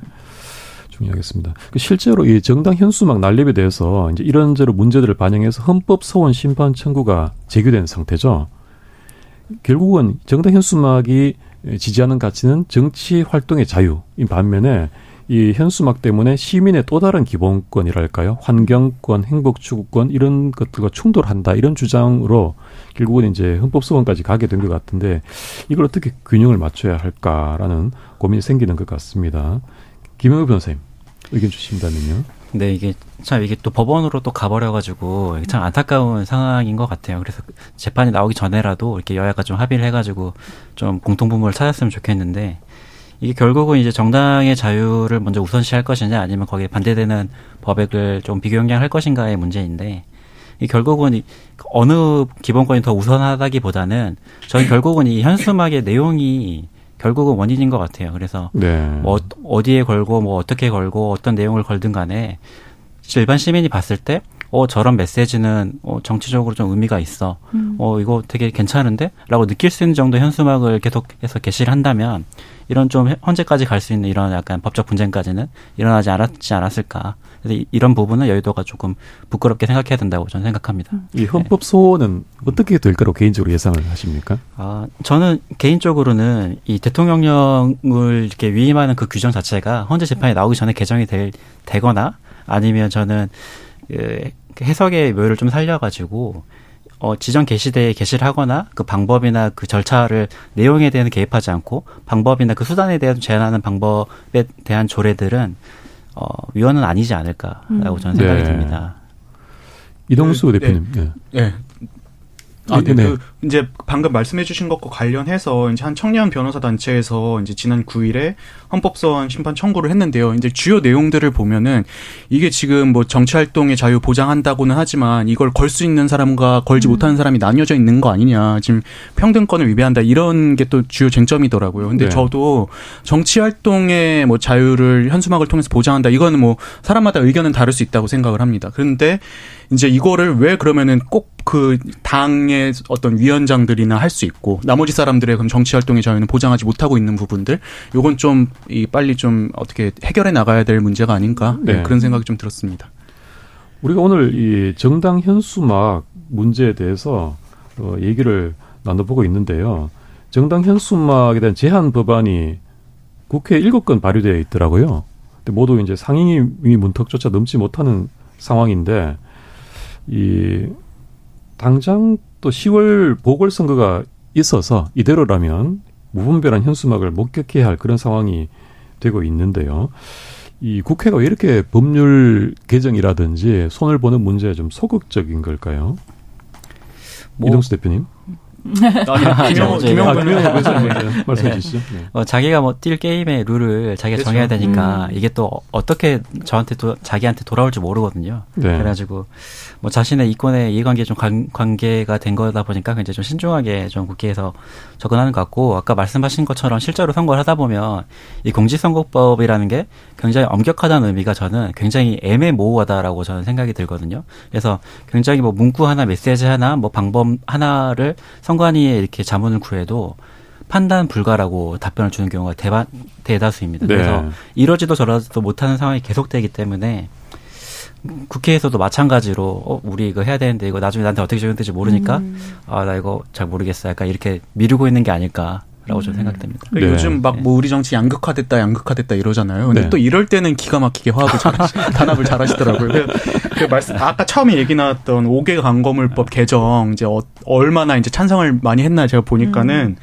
중요하겠습니다. 실제로 이 정당 현수막 난립에 대해서 이제 이런저런 문제들을 반영해서 헌법 소원 심판 청구가 제기된 상태죠. 결국은 정당 현수막이 지지하는 가치는 정치 활동의 자유인 반면에 이 현수막 때문에 시민의 또 다른 기본권이랄까요? 환경권, 행복추구권 이런 것들과 충돌한다. 이런 주장으로 결국은 이제 헌법소원까지 가게 된 것 같은데 이걸 어떻게 균형을 맞춰야 할까라는 고민이 생기는 것 같습니다. 김영호 변호사님 의견 주신다면요. 네, 이게 또 법원으로 또 가버려가지고 참 안타까운 상황인 것 같아요. 그래서 재판이 나오기 전에라도 이렇게 여야가 좀 합의를 해가지고 좀 공통분모를 찾았으면 좋겠는데 이게 결국은 이제 정당의 자유를 먼저 우선시할 것이냐 아니면 거기에 반대되는 법액을 좀 비교형량할 것인가의 문제인데 이 결국은 어느 기본권이 더 우선하다기보다는 저는 결국은 이 현수막의 내용이 결국은 원인인 것 같아요. 그래서 네. 뭐 어디에 걸고 뭐 어떻게 걸고 어떤 내용을 걸든 간에 일반 시민이 봤을 때 저런 메시지는 정치적으로 좀 의미가 있어. 이거 되게 괜찮은데? 라고 느낄 수 있는 정도의 현수막을 계속해서 게시를 한다면 이런 좀 헌재까지 갈 수 있는 이런 약간 법적 분쟁까지는 일어나지 않았을까. 그래서 이런 부분은 여의도가 조금 부끄럽게 생각해야 된다고 저는 생각합니다. 이 헌법 소원은 어떻게 될까로 개인적으로 예상을 하십니까? 저는 개인적으로는 이 대통령령을 이렇게 위임하는 그 규정 자체가 헌재 재판이 나오기 전에 개정이 되거나 아니면 저는 해석의 묘를 좀 살려가지고 지정 개시대에 개시를 하거나 그 방법이나 그 절차를 내용에 대해서 개입하지 않고 방법이나 그 수단에 대해서 제한하는 방법에 대한 조례들은 위헌은 아니지 않을까라고 저는 생각이 듭니다. 이동수 대표님. 네. 이제 방금 말씀해주신 것과 관련해서 이제 한 청년 변호사 단체에서 이제 지난 9일에 헌법소원 심판 청구를 했는데요. 이제 주요 내용들을 보면은 이게 지금 뭐 정치활동의 자유 보장한다고는 하지만 이걸 걸 수 있는 사람과 걸지 못하는 사람이 나뉘어져 있는 거 아니냐. 지금 평등권을 위배한다. 이런 게 또 주요 쟁점이더라고요. 근데 저도 정치활동의 뭐 자유를 현수막을 통해서 보장한다. 이거는 뭐 사람마다 의견은 다를 수 있다고 생각을 합니다. 그런데 이제 이거를 왜 그러면은 꼭 그 당의 어떤 위원장들이나 할 수 있고 나머지 사람들의 그럼 정치 활동의 자유는 보장하지 못하고 있는 부분들 요건 좀 빨리 좀 어떻게 해결해 나가야 될 문제가 아닌가 그런 생각이 좀 들었습니다. 우리가 오늘 이 정당 현수막 문제에 대해서 얘기를 나눠보고 있는데요. 정당 현수막에 대한 제한 법안이 국회 7건 발의되어 있더라고요. 근데 모두 이제 상임위 문턱조차 넘지 못하는 상황인데 당장 또 10월 보궐선거가 있어서 이대로라면 무분별한 현수막을 목격해야 할 그런 상황이 되고 있는데요. 이 국회가 왜 이렇게 법률 개정이라든지 손을 보는 문제에 좀 소극적인 걸까요? 이동수 대표님. 김영호 말씀해 주시죠. 자기가 뛸 게임의 룰을 자기가 정해야 되니까 이게 또 어떻게 저한테 또 자기한테 돌아올지 모르거든요. 그래가지고 뭐 자신의 이권의 이해관계에 좀 관계가 된 거다 보니까 굉장히 좀 신중하게 좀 국회에서 접근하는 것 같고 아까 말씀하신 것처럼 실제로 선거를 하다 보면 이 공직선거법이라는 게 굉장히 엄격하다는 의미가 저는 굉장히 애매모호하다라고 저는 생각이 들거든요. 그래서 굉장히 뭐 문구 하나, 메시지 하나, 뭐 방법 하나를 선관위에 이렇게 자문을 구해도 판단 불가라고 답변을 주는 경우가 대다수입니다. 그래서 이러지도 저러지도 못하는 상황이 계속되기 때문에 국회에서도 마찬가지로 우리 이거 해야 되는데 이거 나중에 나한테 어떻게 적용될지 모르니까 나 이거 잘 모르겠어. 약간 이렇게 미루고 있는 게 아닐까. 라고 저는 생각됩니다. 요즘 막 뭐 우리 정치 양극화됐다 이러잖아요. 근데 또 이럴 때는 기가 막히게 화합을 단합을 잘하시더라고요. 아까 처음에 얘기 나왔던 5개 강거물법 개정 이제 얼마나 이제 찬성을 많이 했나 제가 보니까는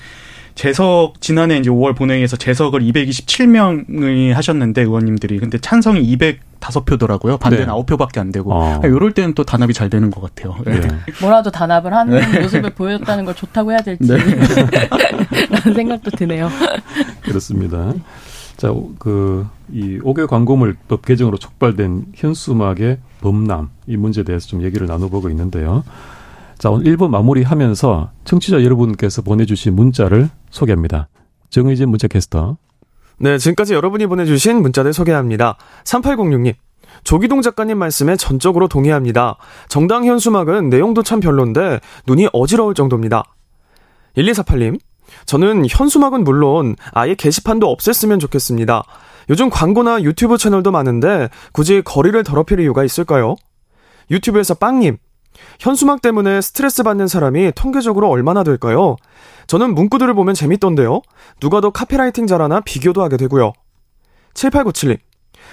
재석 지난해 이제 5월 본회의에서 재석을 227명이 하셨는데 의원님들이 근데 찬성이 205표더라고요. 반대는 9표밖에 안 되고. 이럴 때는 또 단합이 잘 되는 것 같아요. 뭐라도 단합을 하는 모습을 보여줬다는 걸 좋다고 해야 될지 라는 생각도 드네요. 그렇습니다. 자, 이 5개 광고물법 개정으로 촉발된 현수막의 범람 이 문제에 대해서 좀 얘기를 나눠보고 있는데요. 자, 오늘 1부 마무리하면서 청취자 여러분께서 보내주신 문자를 소개합니다. 정의진 문자캐스터. 네, 지금까지 여러분이 보내주신 문자들 소개합니다. 3806님. 조귀동 작가님 말씀에 전적으로 동의합니다. 정당 현수막은 내용도 참 별론데 눈이 어지러울 정도입니다. 1248님. 저는 현수막은 물론 아예 게시판도 없앴으면 좋겠습니다. 요즘 광고나 유튜브 채널도 많은데 굳이 거리를 더럽힐 이유가 있을까요? 유튜브에서 빵님. 현수막 때문에 스트레스 받는 사람이 통계적으로 얼마나 될까요? 저는 문구들을 보면 재밌던데요. 누가 더 카피라이팅 잘하나 비교도 하게 되고요. 7897님.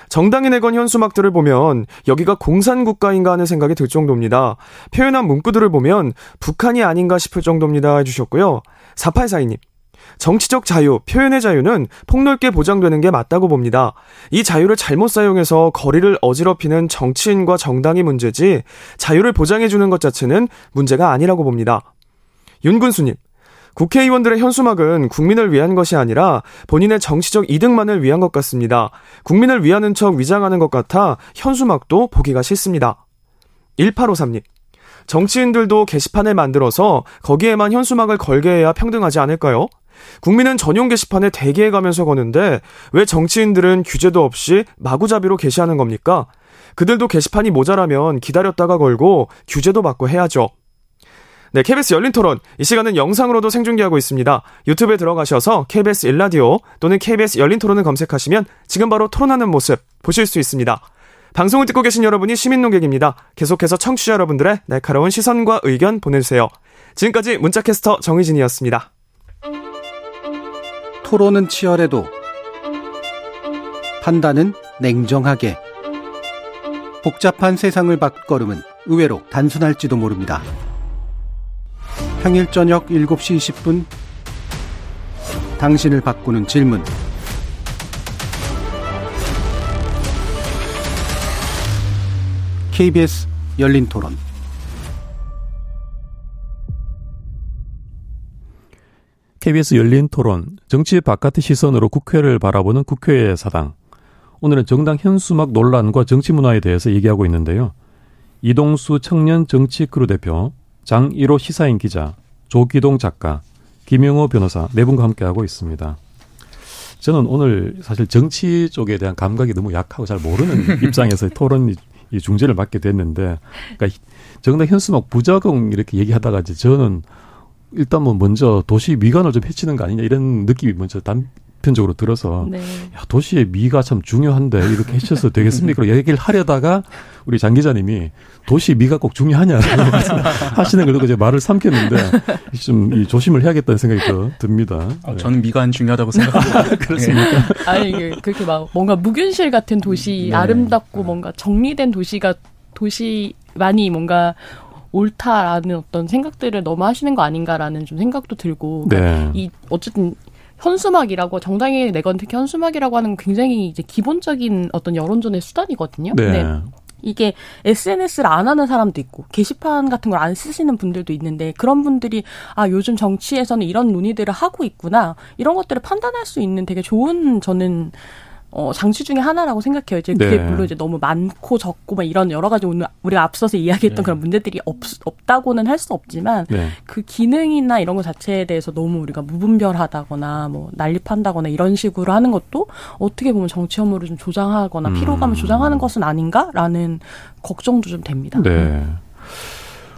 정당이 내건 현수막들을 보면 여기가 공산국가인가 하는 생각이 들 정도입니다. 표현한 문구들을 보면 북한이 아닌가 싶을 정도입니다 해주셨고요. 4842님. 정치적 자유, 표현의 자유는 폭넓게 보장되는 게 맞다고 봅니다. 이 자유를 잘못 사용해서 거리를 어지럽히는 정치인과 정당이 문제지 자유를 보장해주는 것 자체는 문제가 아니라고 봅니다. 윤군수님, 국회의원들의 현수막은 국민을 위한 것이 아니라 본인의 정치적 이득만을 위한 것 같습니다. 국민을 위하는 척 위장하는 것 같아 현수막도 보기가 싫습니다. 1853님, 정치인들도 게시판을 만들어서 거기에만 현수막을 걸게 해야 평등하지 않을까요? 국민은 전용 게시판에 대기해 가면서 거는데 왜 정치인들은 규제도 없이 마구잡이로 게시하는 겁니까? 그들도 게시판이 모자라면 기다렸다가 걸고 규제도 받고 해야죠. 네, KBS 열린 토론. 이 시간은 영상으로도 생중계하고 있습니다. 유튜브에 들어가셔서 KBS 1라디오 또는 KBS 열린 토론을 검색하시면 지금 바로 토론하는 모습 보실 수 있습니다. 방송을 듣고 계신 여러분이 시민 논객입니다. 계속해서 청취자 여러분들의 날카로운 시선과 의견 보내주세요. 지금까지 문자캐스터 정희진이었습니다. 토론은 치열해도 판단은 냉정하게. 복잡한 세상을 바꿔름은 의외로 단순할지도 모릅니다. 평일 저녁 7시 20분 당신을 바꾸는 질문. KBS 열린 토론. KBS 열린 토론. 정치 바깥의 시선으로 국회를 바라보는 국회의 사당. 오늘은 정당 현수막 논란과 정치 문화에 대해서 얘기하고 있는데요. 이동수 청년 정치 크루 대표, 장일호 시사인 기자, 조귀동 작가, 김영호 변호사 네 분과 함께하고 있습니다. 저는 오늘 사실 정치 쪽에 대한 감각이 너무 약하고 잘 모르는 입장에서 토론이 중재를 맡게 됐는데, 그러니까 정당 현수막 부작용 이렇게 얘기하다가 이제 저는 일단 뭐 먼저 도시 미관을 좀 해치는 거 아니냐 이런 느낌이 먼저 단편적으로 들어서, 네. 야, 도시의 미가 참 중요한데 이렇게 해쳐서 되겠습니까? 얘기를 하려다가 우리 장 기자님이 도시 미가 꼭 중요하냐라고 하시는 걸 듣고 제 말을 삼켰는데 좀 이 조심을 해야겠다는 생각이 듭니다. 아, 저는 미가 안 중요하다고 생각합니다. 그렇습니까? 네. 아니, 그렇게 막 뭔가 묵은실 같은 도시, 네. 아름답고 뭔가 정리된 도시가 도시만이 뭔가 옳다라는 어떤 생각들을 너무 하시는 거 아닌가라는 좀 생각도 들고, 그러니까 네. 이 어쨌든 현수막이라고, 정당에 내건 특히 현수막이라고 하는 건 굉장히 이제 기본적인 어떤 여론전의 수단이거든요. 네. 근데 이게 SNS를 안 하는 사람도 있고 게시판 같은 걸 안 쓰시는 분들도 있는데, 그런 분들이 아, 요즘 정치에서는 이런 논의들을 하고 있구나, 이런 것들을 판단할 수 있는 되게 좋은, 저는 장치 중에 하나라고 생각해요. 이제 그게, 네. 물론 이제 너무 많고 적고 막 이런 여러 가지 오늘 우리가 앞서서 이야기했던, 네. 그런 문제들이 없다고는 할 수 없지만, 네. 그 기능이나 이런 것 자체에 대해서 너무 우리가 무분별하다거나 뭐 난립한다거나 이런 식으로 하는 것도 어떻게 보면 정치 혐오를 좀 조장하거나 피로감을 조장하는 것은 아닌가라는 걱정도 좀 됩니다. 네.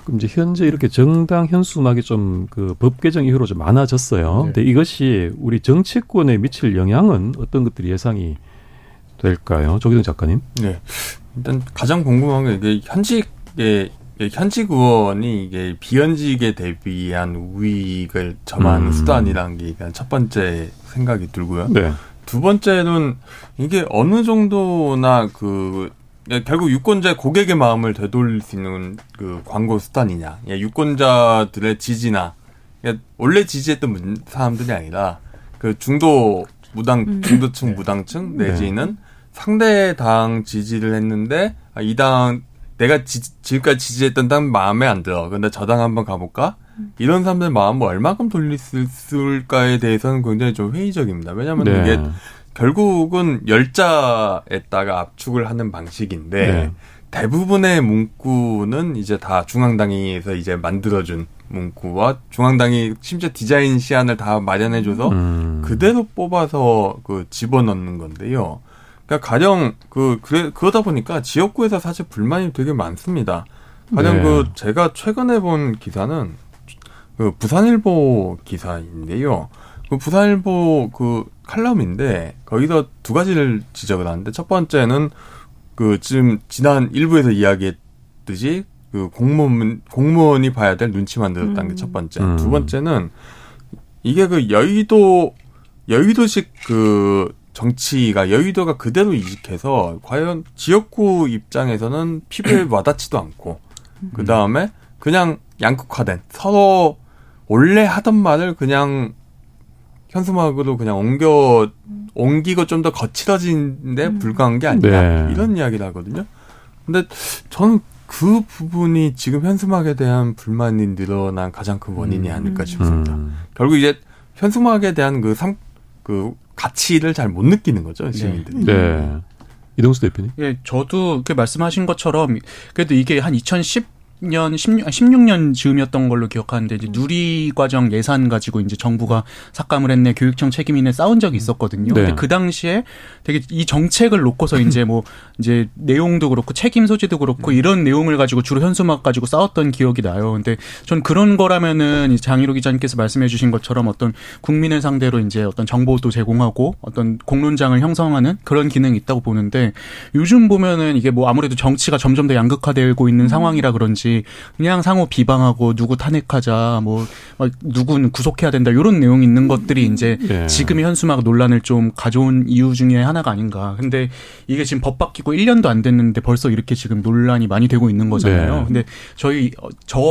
그럼 이제 현재 이렇게 정당 현수막이 좀 그 법 개정 이후로 좀 많아졌어요. 그런데, 네. 이것이 우리 정치권에 미칠 영향은 어떤 것들이 예상이 될까요? 조귀동 작가님. 네. 일단 가장 궁금한 게 이게 현직 의원이 이게 비현직에 대비한 우익을 점하는 수단이라는 게 첫 번째 생각이 들고요. 네. 두 번째는 이게 어느 정도나 그 결국 유권자의 고객의 마음을 되돌릴 수 있는 그 광고 수단이냐. 유권자들의 지지나, 원래 지지했던 사람들이 아니라, 그 중도층, 무당층 내지는, 네. 상대 당 지지를 했는데, 이 당, 내가 지금까지 지지했던 당 마음에 안 들어. 근데 저 당 한번 가볼까? 이런 사람들 마음을 얼마큼 돌릴 수 있을까에 대해서는 굉장히 좀 회의적입니다. 왜냐면, 네. 이게, 결국은 열자에다가 압축을 하는 방식인데, 네. 대부분의 문구는 이제 다 중앙당에서 이제 만들어준 문구와 중앙당이 심지어 디자인 시안을 다 마련해줘서 그대로 뽑아서 그 집어넣는 건데요. 그러니까 가령 그러다 보니까 지역구에서 사실 불만이 되게 많습니다. 가령, 네. 그 제가 최근에 본 기사는 그 부산일보 기사인데요. 그 부산일보 그 칼럼인데, 거기서 두 가지를 지적을 하는데, 첫 번째는 그 지금 지난 1부에서 이야기했듯이 그 공무원이 봐야 될 눈치만 늘었다는 게 첫 번째. 두 번째는 이게 그 여의도식 그 정치가, 여의도가 그대로 이식해서 과연 지역구 입장에서는 피부에 와닿지도 않고, 그 다음에 그냥 양극화된, 서로 원래 하던 말을 그냥 현수막으로 그냥 옮기고 좀 더 거칠어진데 불과한 게 아니냐, 네. 이런 이야기를 하거든요. 근데 저는 그 부분이 지금 현수막에 대한 불만이 늘어난 가장 큰 원인이 아닐까 싶습니다. 결국 이제 현수막에 대한 그 가치를 잘 못 느끼는 거죠, 시민들이. 네. 이동수 대표님. 예, 저도 그 말씀하신 것처럼 그래도 이게 한 2010 16년 즈음이었던 걸로 기억하는데 이제 누리과정 예산 가지고 이제 정부가 삭감을 했네, 교육청 책임이네 싸운 적이 있었거든요. 네. 근데 그 당시에 되게 이 정책을 놓고서 이제 뭐 이제 내용도 그렇고 책임 소지도 그렇고 이런 내용을 가지고 주로 현수막 가지고 싸웠던 기억이 나요. 근데 전 그런 거라면은 장일호 기자님께서 말씀해주신 것처럼 어떤 국민을 상대로 이제 어떤 정보도 제공하고 어떤 공론장을 형성하는 그런 기능이 있다고 보는데 요즘 보면은 이게 뭐 아무래도 정치가 점점 더 양극화되고 있는 상황이라 그런지 그냥 상호 비방하고 누구 탄핵하자 뭐 누군 구속해야 된다 이런 내용이 있는 것들이 이제 네. 지금의 현수막 논란을 좀 가져온 이유 중에 하나가 아닌가. 근데 이게 지금 법 바뀌고 1년도 안 됐는데 벌써 이렇게 지금 논란이 많이 되고 있는 거잖아요. 네. 근데 저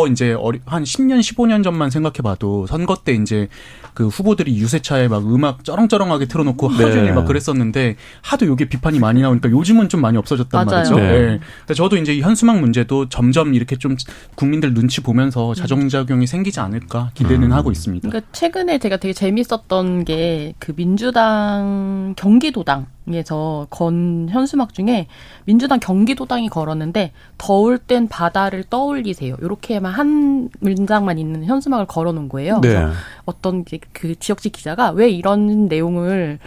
이제 한 10년 15년 전만 생각해봐도 선거 때 이제 그 후보들이 유세차에 막 음악 쩌렁쩌렁하게 틀어놓고 하루 종일 네. 막 그랬었는데 하도 요게 비판이 많이 나오니까 요즘은 좀 많이 없어졌단 맞아요. 말이죠. 네. 네. 저도 이제 이 현수막 문제도 점점 이렇게 좀 국민들 눈치 보면서 자정작용이 생기지 않을까 기대는 하고 있습니다. 그러니까 최근에 제가 되게 재밌었던 게 그 민주당 경기도당에서 건 현수막 중에 민주당 경기도당이 걸었는데 더울 땐 바다를 떠올리세요. 이렇게만 한 문장만 있는 현수막을 걸어놓은 거예요. 네. 그래서 어떤 그 지역지 기자가 왜 이런 내용을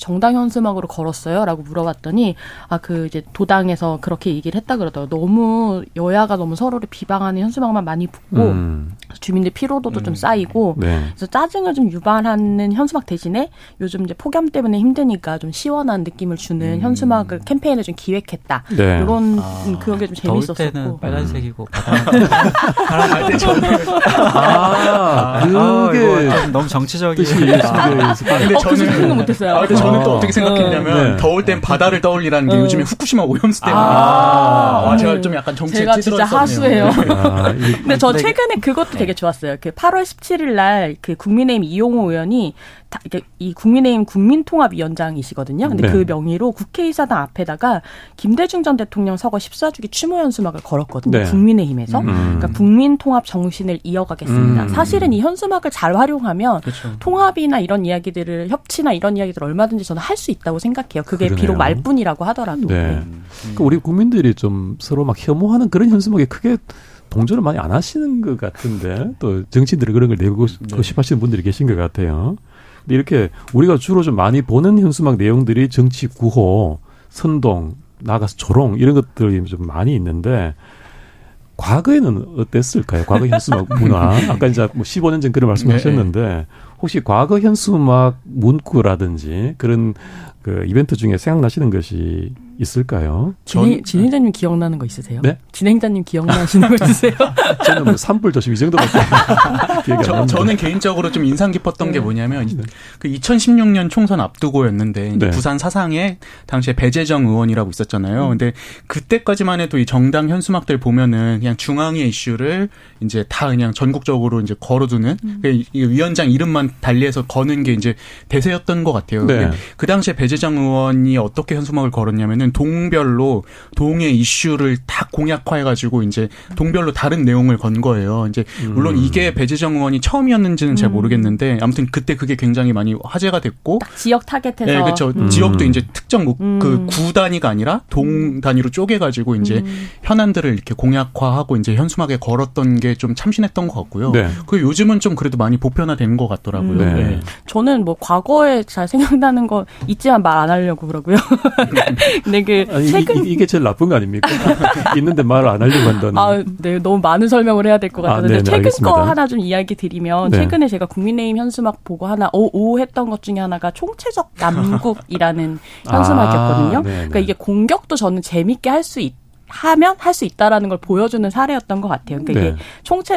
정당 현수막으로 걸었어요? 라고 물어봤더니 그 이제 도당에서 그렇게 얘기를 했다 그러더라고요. 너무 여야가 너무 서로를 비방하는 현수막만 많이 붙고 주민들 피로도도 좀 쌓이고 네. 그래서 짜증을 좀 유발하는 현수막 대신에 요즘 이제 폭염 때문에 힘드니까 좀 시원한 느낌을 주는 현수막을 캠페인을 좀 기획했다. 네. 이런 그런 게 좀 재밌었었고. 더울 때는 빨간색이고 바람 갈 때 저는 너무 정치적인 근데 저는 생각 못했어요. 근데 저는 또 어떻게 생각했냐면 네. 더울 땐 바다를 떠올리라는 게 요즘에 후쿠시마 오염수 때문에 제가 좀 약간 정치에 제가 진짜 하수해요. 근데 저 최근에 그것도 되게 좋았어요. 그 8월 17일 날 그 국민의힘 이용호 의원이 이 국민의힘 국민통합위원장이시거든요. 근데 네. 그 명의로 국회의사당 앞에다가 김대중 전 대통령 서거 14주기 추모 현수막을 걸었거든요. 네. 국민의힘에서. 그러니까 국민통합 정신을 이어가겠습니다. 사실은 이 현수막을 잘 활용하면 그쵸. 통합이나 이런 이야기들을 협치나 이런 이야기들을 얼마든지 저는 할 수 있다고 생각해요. 그게 그러네요. 비록 말뿐이라고 하더라도. 네. 그러니까 우리 국민들이 좀 서로 막 혐오하는 그런 현수막에 크게 동조를 많이 안 하시는 것 같은데 또 정치인들이 그런 걸 내고 네. 싶어하시는 분들이 계신 것 같아요. 이렇게 우리가 주로 좀 많이 보는 현수막 내용들이 정치 구호, 선동, 나가서 조롱 이런 것들이 좀 많이 있는데 과거에는 어땠을까요? 과거 현수막 문화. 아까 이제 뭐 15년 전 그런 말씀하셨는데 혹시 과거 현수막 문구라든지 그런 그 이벤트 중에 생각나시는 것이 있을까요? 진행자님 기억나는 거 있으세요? 네? 진행자님 기억나시는 거 있으세요? 저는 뭐 산불 조심 이 정도밖에 기억이 안 납니다. 저는 개인적으로 좀 인상 깊었던 게 뭐냐면 그 2016년 총선 앞두고였는데 이제 부산 사상에 당시에 배재정 의원이라고 있었잖아요. 근데 그때까지만 해도 이 정당 현수막들 보면은 그냥 중앙의 이슈를 이제 다 그냥 전국적으로 이제 걸어두는 위원장 이름만 달리해서 거는 게 이제 대세였던 것 같아요. 네. 그 당시에 배재정 의원이 어떻게 현수막을 걸었냐면은 동별로 동의 이슈를 다 공약화해가지고 이제 동별로 다른 내용을 건 거예요. 이제 물론 이게 배재정 의원이 처음이었는지는 잘 모르겠는데 아무튼 그때 그게 굉장히 많이 화제가 됐고 딱 지역 타겟해서 네, 그렇죠. 지역도 이제 특정 그 구 단위가 아니라 동 단위로 쪼개가지고 이제 현안들을 이렇게 공약화하고 이제 현수막에 걸었던 게 좀 참신했던 것 같고요. 네. 그 요즘은 좀 그래도 많이 보편화된 것 같더라고요. 네. 네. 저는 뭐 과거에 잘 생각나는 거 있지만 말 안 하려고 그러고요. 네. 이게 제일 나쁜 거 아닙니까? 있는데 말을 안 하려고 한다는. 네, 너무 많은 설명을 해야 될 것 같아서 최근 알겠습니다. 거 하나 좀 이야기 드리면 네. 최근에 제가 국민의힘 현수막 보고 하나 오했던 것 중에 하나가 총체적 남국이라는 현수막이었거든요. 그러니까 이게 공격도 저는 재밌게 할 수 있다. 하면 할 수 있다라는 걸 보여주는 사례였던 것 같아요. 그러니까 이게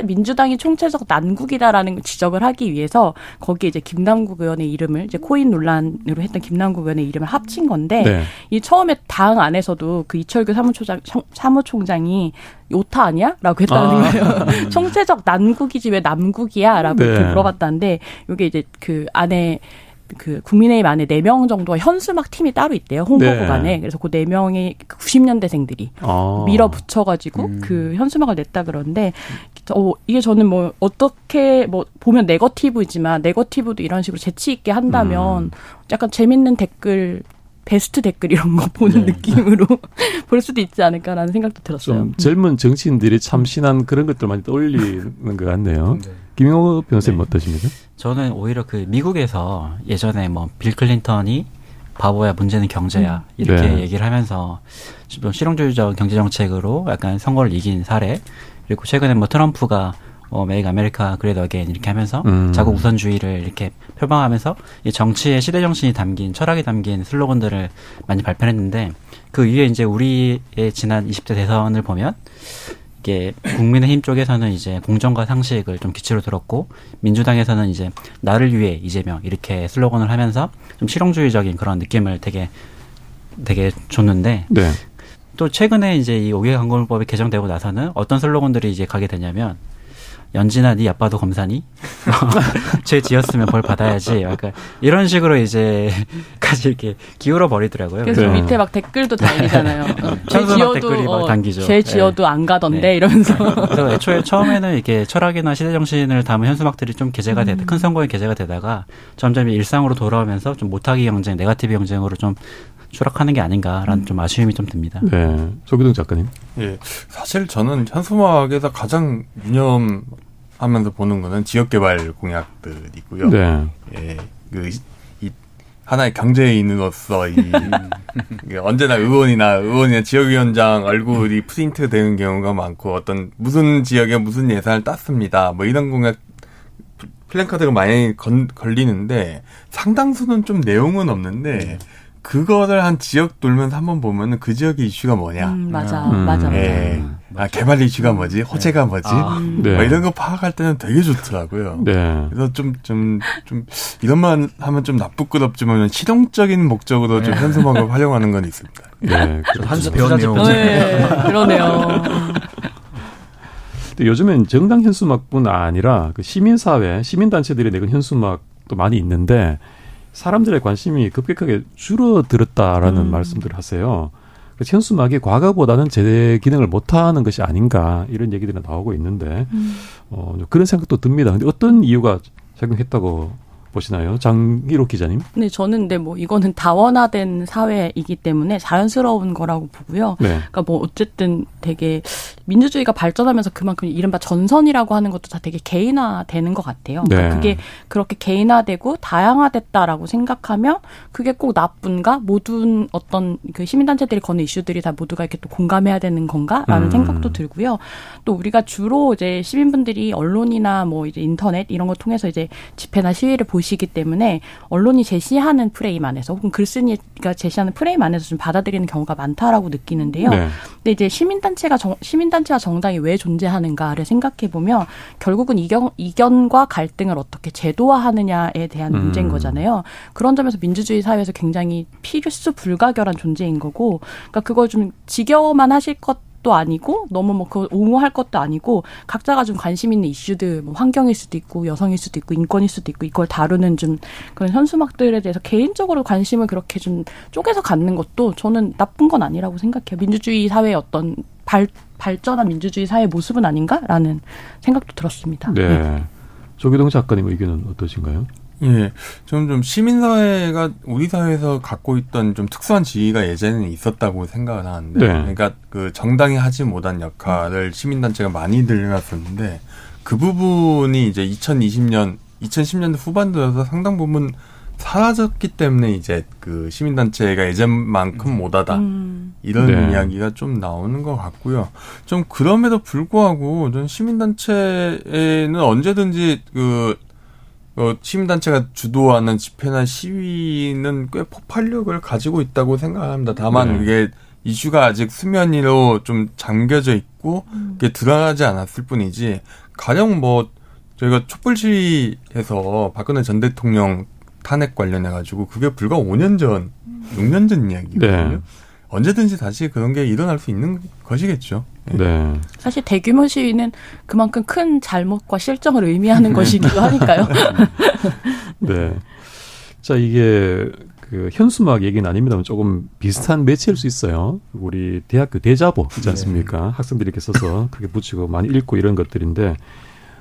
민주당이 총체적 난국이다라는 지적을 하기 위해서 거기에 이제 김남국 의원의 이름을 이제 코인 논란으로 했던 김남국 의원의 이름을 합친 건데 이 처음에 당 안에서도 그 이철규 사무총장이 요타 아니야? 라고 했다는 거예요. 총체적 난국이지 왜 남국이야? 라고 이렇게 물어봤다는데 이게 이제 그 안에 그 국민의힘 안에 4명 정도가 현수막 팀이 따로 있대요. 홍보부간에. 네. 그래서 그 4명의 90년대생들이 밀어붙여가지고 그 현수막을 냈다 그러는데 이게 저는 뭐 어떻게 뭐 보면 네거티브이지만 네거티브도 이런 식으로 재치 있게 한다면 약간 재밌는 댓글 베스트 댓글 이런 거 보는 느낌으로 볼 수도 있지 않을까라는 생각도 들었어요. 좀 젊은 정치인들이 참신한 그런 것들 많이 떠올리는 것 같네요. 김영호 변호사님 어떠십니까? 저는 오히려 그 미국에서 예전에 뭐 빌 클린턴이 바보야 문제는 경제야 이렇게 얘기를 하면서 좀 실용주의적 경제 정책으로 약간 선거를 이긴 사례, 그리고 최근에 뭐 트럼프가 메이크 아메리카 그레이트 어게인 이렇게 하면서 자국 우선주의를 이렇게 표방하면서 이 정치의 시대 정신이 담긴, 철학이 담긴 슬로건들을 많이 발표했는데, 그 위에 이제 우리의 지난 20대 대선을 보면 이게 국민의힘 쪽에서는 이제 공정과 상식을 좀 기치로 들었고, 민주당에서는 이제 나를 위해 이재명 이렇게 슬로건을 하면서 좀 실용주의적인 그런 느낌을 되게 줬는데. 네. 또 최근에 이제 이 5개 광고물법이 개정되고 나서는 어떤 슬로건들이 이제 가게 되냐면, 연진아 네 아빠도 검사니? 죄 지었으면 벌 받아야지. 약간 이런 식으로 이제까지 이렇게 기울어 버리더라고요. 그래서 밑에 막 댓글도 달리잖아요. 죄 지어도 당기죠. 죄 지어도 안 가던데 이러면서. 그래서 애초에 처음에는 이렇게 철학이나 시대 정신을 담은 현수막들이 좀 게재가 되다, 큰 선거에 게재가 되다가 점점 일상으로 돌아오면서 좀 못하기 경쟁, 네거티브 경쟁으로 좀 추락하는 게 아닌가라는 좀 아쉬움이 좀 듭니다. 네, 조귀동 작가님. 예, 사실 저는 현수막에서 가장 유념하면서 보는 거는 지역개발 공약들이고요. 네. 예, 이 하나의 경제인으로서 언제나 의원이나 지역위원장 얼굴이 프린트되는 경우가 많고, 어떤 무슨 지역에 무슨 예산을 땄습니다, 뭐 이런 공약 플랜카드가 많이 걸리는데 상당수는 좀 내용은 없는데. 그거를 한 지역 돌면서 한번 보면은 그 지역의 이슈가 뭐냐. 맞아. 예. 맞아. 아, 개발 이슈가 뭐지? 호재가 뭐지? 아, 뭐 이런 거 파악할 때는 되게 좋더라고요. 네. 그래서 좀 이런만 하면 좀 나쁘끄럽지만 실용적인 목적으로 좀 현수막을 활용하는 건 있습니다. 네. 한수 배웠네요. 그러네요. 근데 요즘엔 정당 현수막뿐 아니라 그 시민사회, 시민단체들이 내건 현수막도 많이 있는데, 사람들의 관심이 급격하게 줄어들었다라는 말씀들을 하세요. 그래서 현수막이 과거보다는 제 기능을 못하는 것이 아닌가 이런 얘기들이 나오고 있는데 그런 생각도 듭니다. 근데 어떤 이유가 작용했다고 보시나요? 장일호 기자님. 네, 저는 근데 뭐 이거는 다원화된 사회이기 때문에 자연스러운 거라고 보고요. 네. 그러니까 뭐 어쨌든 되게 민주주의가 발전하면서 그만큼 이른바 전선이라고 하는 것도 다 되게 개인화되는 것 같아요. 네. 그러니까 그게 그렇게 개인화되고 다양화됐다라고 생각하면 그게 꼭 나쁜가? 모든 어떤 그 시민단체들이 거는 이슈들이 다 모두가 이렇게 또 공감해야 되는 건가라는 생각도 들고요. 또 우리가 주로 이제 시민분들이 언론이나 뭐 이제 인터넷 이런 걸 통해서 이제 집회나 시위를 보시기 때문에 언론이 제시하는 프레임 안에서 혹은 글쓴이가 제시하는 프레임 안에서 좀 받아들이는 경우가 많다라고 느끼는데요. 네. 근데 이제 시민단체와 정당이 왜 존재하는가를 생각해 보면 결국은 이견과 갈등을 어떻게 제도화하느냐에 대한 문제인 거잖아요. 그런 점에서 민주주의 사회에서 굉장히 필수 불가결한 존재인 거고, 그러니까 그걸 좀 지겨워만 하실 것 도 아니고 너무 뭐 그걸 옹호할 것도 아니고, 각자가 좀 관심 있는 이슈들, 뭐 환경일 수도 있고 여성일 수도 있고 인권일 수도 있고, 이걸 다루는 좀 그런 현수막들에 대해서 개인적으로 관심을 그렇게 좀 쪼개서 갖는 것도 저는 나쁜 건 아니라고 생각해요. 민주주의 사회의 어떤 발전한 민주주의 사회의 모습은 아닌가라는 생각도 들었습니다. 네. 네. 조귀동 작가님 의견은 어떠신가요? 예, 저는 좀 시민사회가 우리 사회에서 갖고 있던 좀 특수한 지위가 예전에는 있었다고 생각을 하는데, 네. 그러니까 그 정당이 하지 못한 역할을 시민단체가 많이 들려놨었는데, 그 부분이 이제 2010년대 후반 들어서 상당 부분 사라졌기 때문에 이제 그 시민단체가 예전만큼 못하다 이런 이야기가 좀 나오는 것 같고요. 좀 그럼에도 불구하고 전 시민단체에는 언제든지 시민단체가 주도하는 집회나 시위는 꽤 폭발력을 가지고 있다고 생각합니다. 다만 이게 이슈가 아직 수면 위로 좀 잠겨져 있고 그게 드러나지 않았을 뿐이지, 가령 뭐 저희가 촛불 시위에서 박근혜 전 대통령 탄핵 관련해가지고 그게 불과 5년 전, 6년 전 이야기거든요. 네. 언제든지 다시 그런 게 일어날 수 있는 것이겠죠. 네. 사실 대규모 시위는 그만큼 큰 잘못과 실정을 의미하는 것이기도 하니까요. 네. 자, 이게 그 현수막 얘기는 아닙니다만 조금 비슷한 매체일 수 있어요. 우리 대학교 대자보 있지 않습니까? 네. 학생들이 이렇게 써서 크게 붙이고 많이 읽고 이런 것들인데,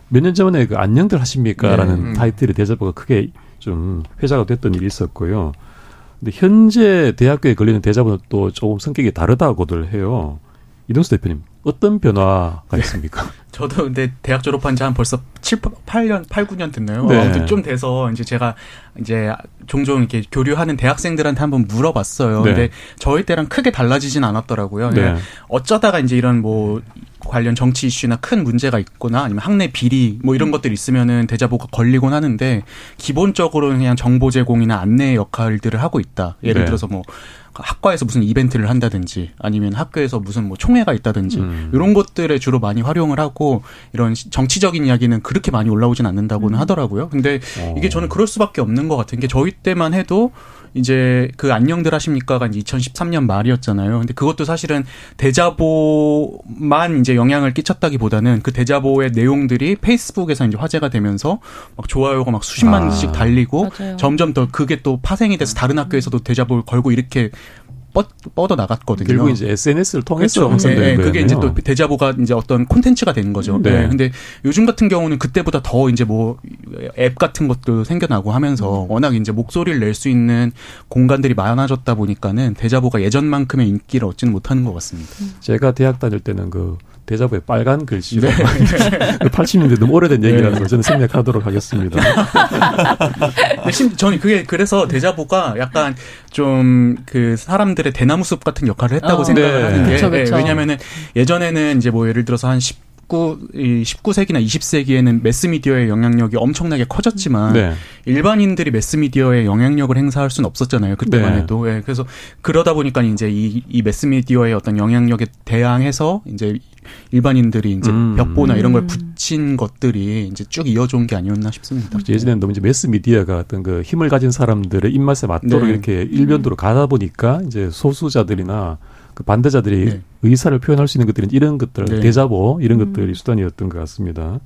몇 년 전에 그 안녕들 하십니까? 라는 타이틀의 대자보가 크게 좀 회자가 됐던 일이 있었고요. 근데 현재 대학교에 걸리는 대자보다 또 조금 성격이 다르다고들 해요. 이동수 대표님, 어떤 변화가 있습니까? 저도 근데 대학 졸업한 지 한 벌써 8, 9년 됐나요? 네. 아무튼 좀 돼서 이제 제가 이제 종종 이렇게 교류하는 대학생들한테 한번 물어봤어요. 네. 근데 저희 때랑 크게 달라지진 않았더라고요. 네. 어쩌다가 이제 이런 뭐 관련 정치 이슈나 큰 문제가 있거나 아니면 학내 비리 뭐 이런 것들이 있으면은 대자보가 걸리곤 하는데 기본적으로는 그냥 정보 제공이나 안내 역할들을 하고 있다. 예를 네. 들어서 뭐 학과에서 무슨 이벤트를 한다든지 아니면 학교에서 무슨 뭐 총회가 있다든지 이런 것들에 주로 많이 활용을 하고 이런 정치적인 이야기는 그렇게 많이 올라오진 않는다고는 하더라고요. 근데 이게 저는 그럴 수밖에 없는 것 같은 게 저희 때만 해도 이제 그 안녕들 하십니까가 이제 2013년 말이었잖아요. 근데 그것도 사실은 대자보만 이제 영향을 끼쳤다기보다는 그 대자보의 내용들이 페이스북에서 이제 화제가 되면서 막 좋아요가 막 수십만씩 달리고 맞아요. 점점 더 그게 또 파생이 돼서 다른 학교에서도 대자보를 걸고 이렇게 뻗어 나갔거든요. 결국 이제 SNS를 통해서 확산되는 거예요. 그게 이제 또 대자보가 이제 어떤 콘텐츠가 되는 거죠. 네. 근데 요즘 같은 경우는 그때보다 더 이제 뭐 앱 같은 것도 생겨나고 하면서 워낙 이제 목소리를 낼 수 있는 공간들이 많아졌다 보니까는 대자보가 예전만큼의 인기를 얻지는 못하는 것 같습니다. 제가 대학 다닐 때는 그 대자보의 빨간 글씨로 네. 80년대 너무 오래된 얘기라는 걸 저는 생략하도록 하겠습니다. 저는 그게 그래서 대자보가 약간 좀 그 사람들의 대나무숲 같은 역할을 했다고 생각을 네. 하는 게 그쵸, 그쵸. 왜냐하면은 예전에는 이제 뭐 예를 들어서 한 19세기나 20세기에는 매스미디어의 영향력이 엄청나게 커졌지만 네. 일반인들이 매스미디어의 영향력을 행사할 수는 없었잖아요. 그때만 네. 해도. 예. 그래서 그러다 보니까 이제 이 매스미디어의 어떤 영향력에 대항해서 이제 일반인들이 이제 벽보나 이런 걸 붙인 것들이 이제 쭉 이어져 온 게 아니었나 싶습니다. 예전에는 너무 이제 매스미디어가 어떤 그 힘을 가진 사람들의 입맛에 맞도록 네. 이렇게 일변도로 가다 보니까 이제 소수자들이나 그 반대자들이 네. 의사를 표현할 수 있는 것들은 이런 것들, 네. 대자보 이런 것들이 수단이었던 것 같습니다.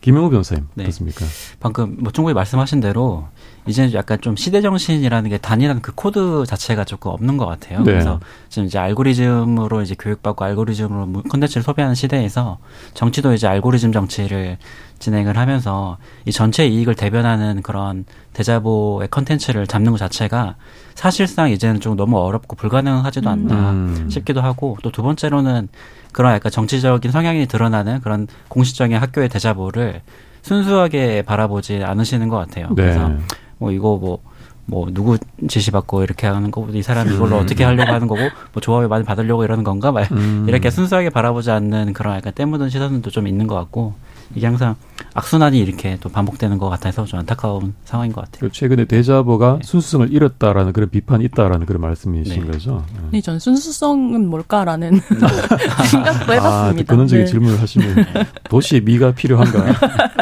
김영호 변호사님 네. 어떻습니까? 방금 뭐 충분히 말씀하신 대로 이제는 약간 좀 시대 정신이라는 게 단일한 그 코드 자체가 조금 없는 것 같아요. 네. 그래서 지금 이제 알고리즘으로 이제 교육받고 알고리즘으로 콘텐츠를 소비하는 시대에서 정치도 이제 알고리즘 정치를 진행을 하면서 이 전체 이익을 대변하는 그런 대자보의 콘텐츠를 잡는 것 자체가 사실상 이제는 좀 너무 어렵고 불가능하지도 않나 싶기도 하고 또 두 번째로는 그런 약간 정치적인 성향이 드러나는 그런 공식적인 학교의 대자보를 순수하게 바라보지 않으시는 것 같아요. 네. 그래서 뭐 이거 뭐 누구 지시받고 이렇게 하는 거고 이 사람이 이걸로 어떻게 하려고 하는 거고 뭐 좋아요 많이 받으려고 이러는 건가 막 이렇게 순수하게 바라보지 않는 그런 약간 때묻은 시선도 좀 있는 것 같고 이게 항상 악순환이 이렇게 또 반복되는 것 같아서 좀 안타까운 상황인 것 같아요. 최근에 대자보가 네. 순수성을 잃었다라는 그런 비판이 있다라는 그런 말씀이신 네. 거죠? 네. 네, 저는 순수성은 뭘까라는 생각도 해봤습니다. 근원적인 네. 질문을 하시면 도시의 미가 필요한가?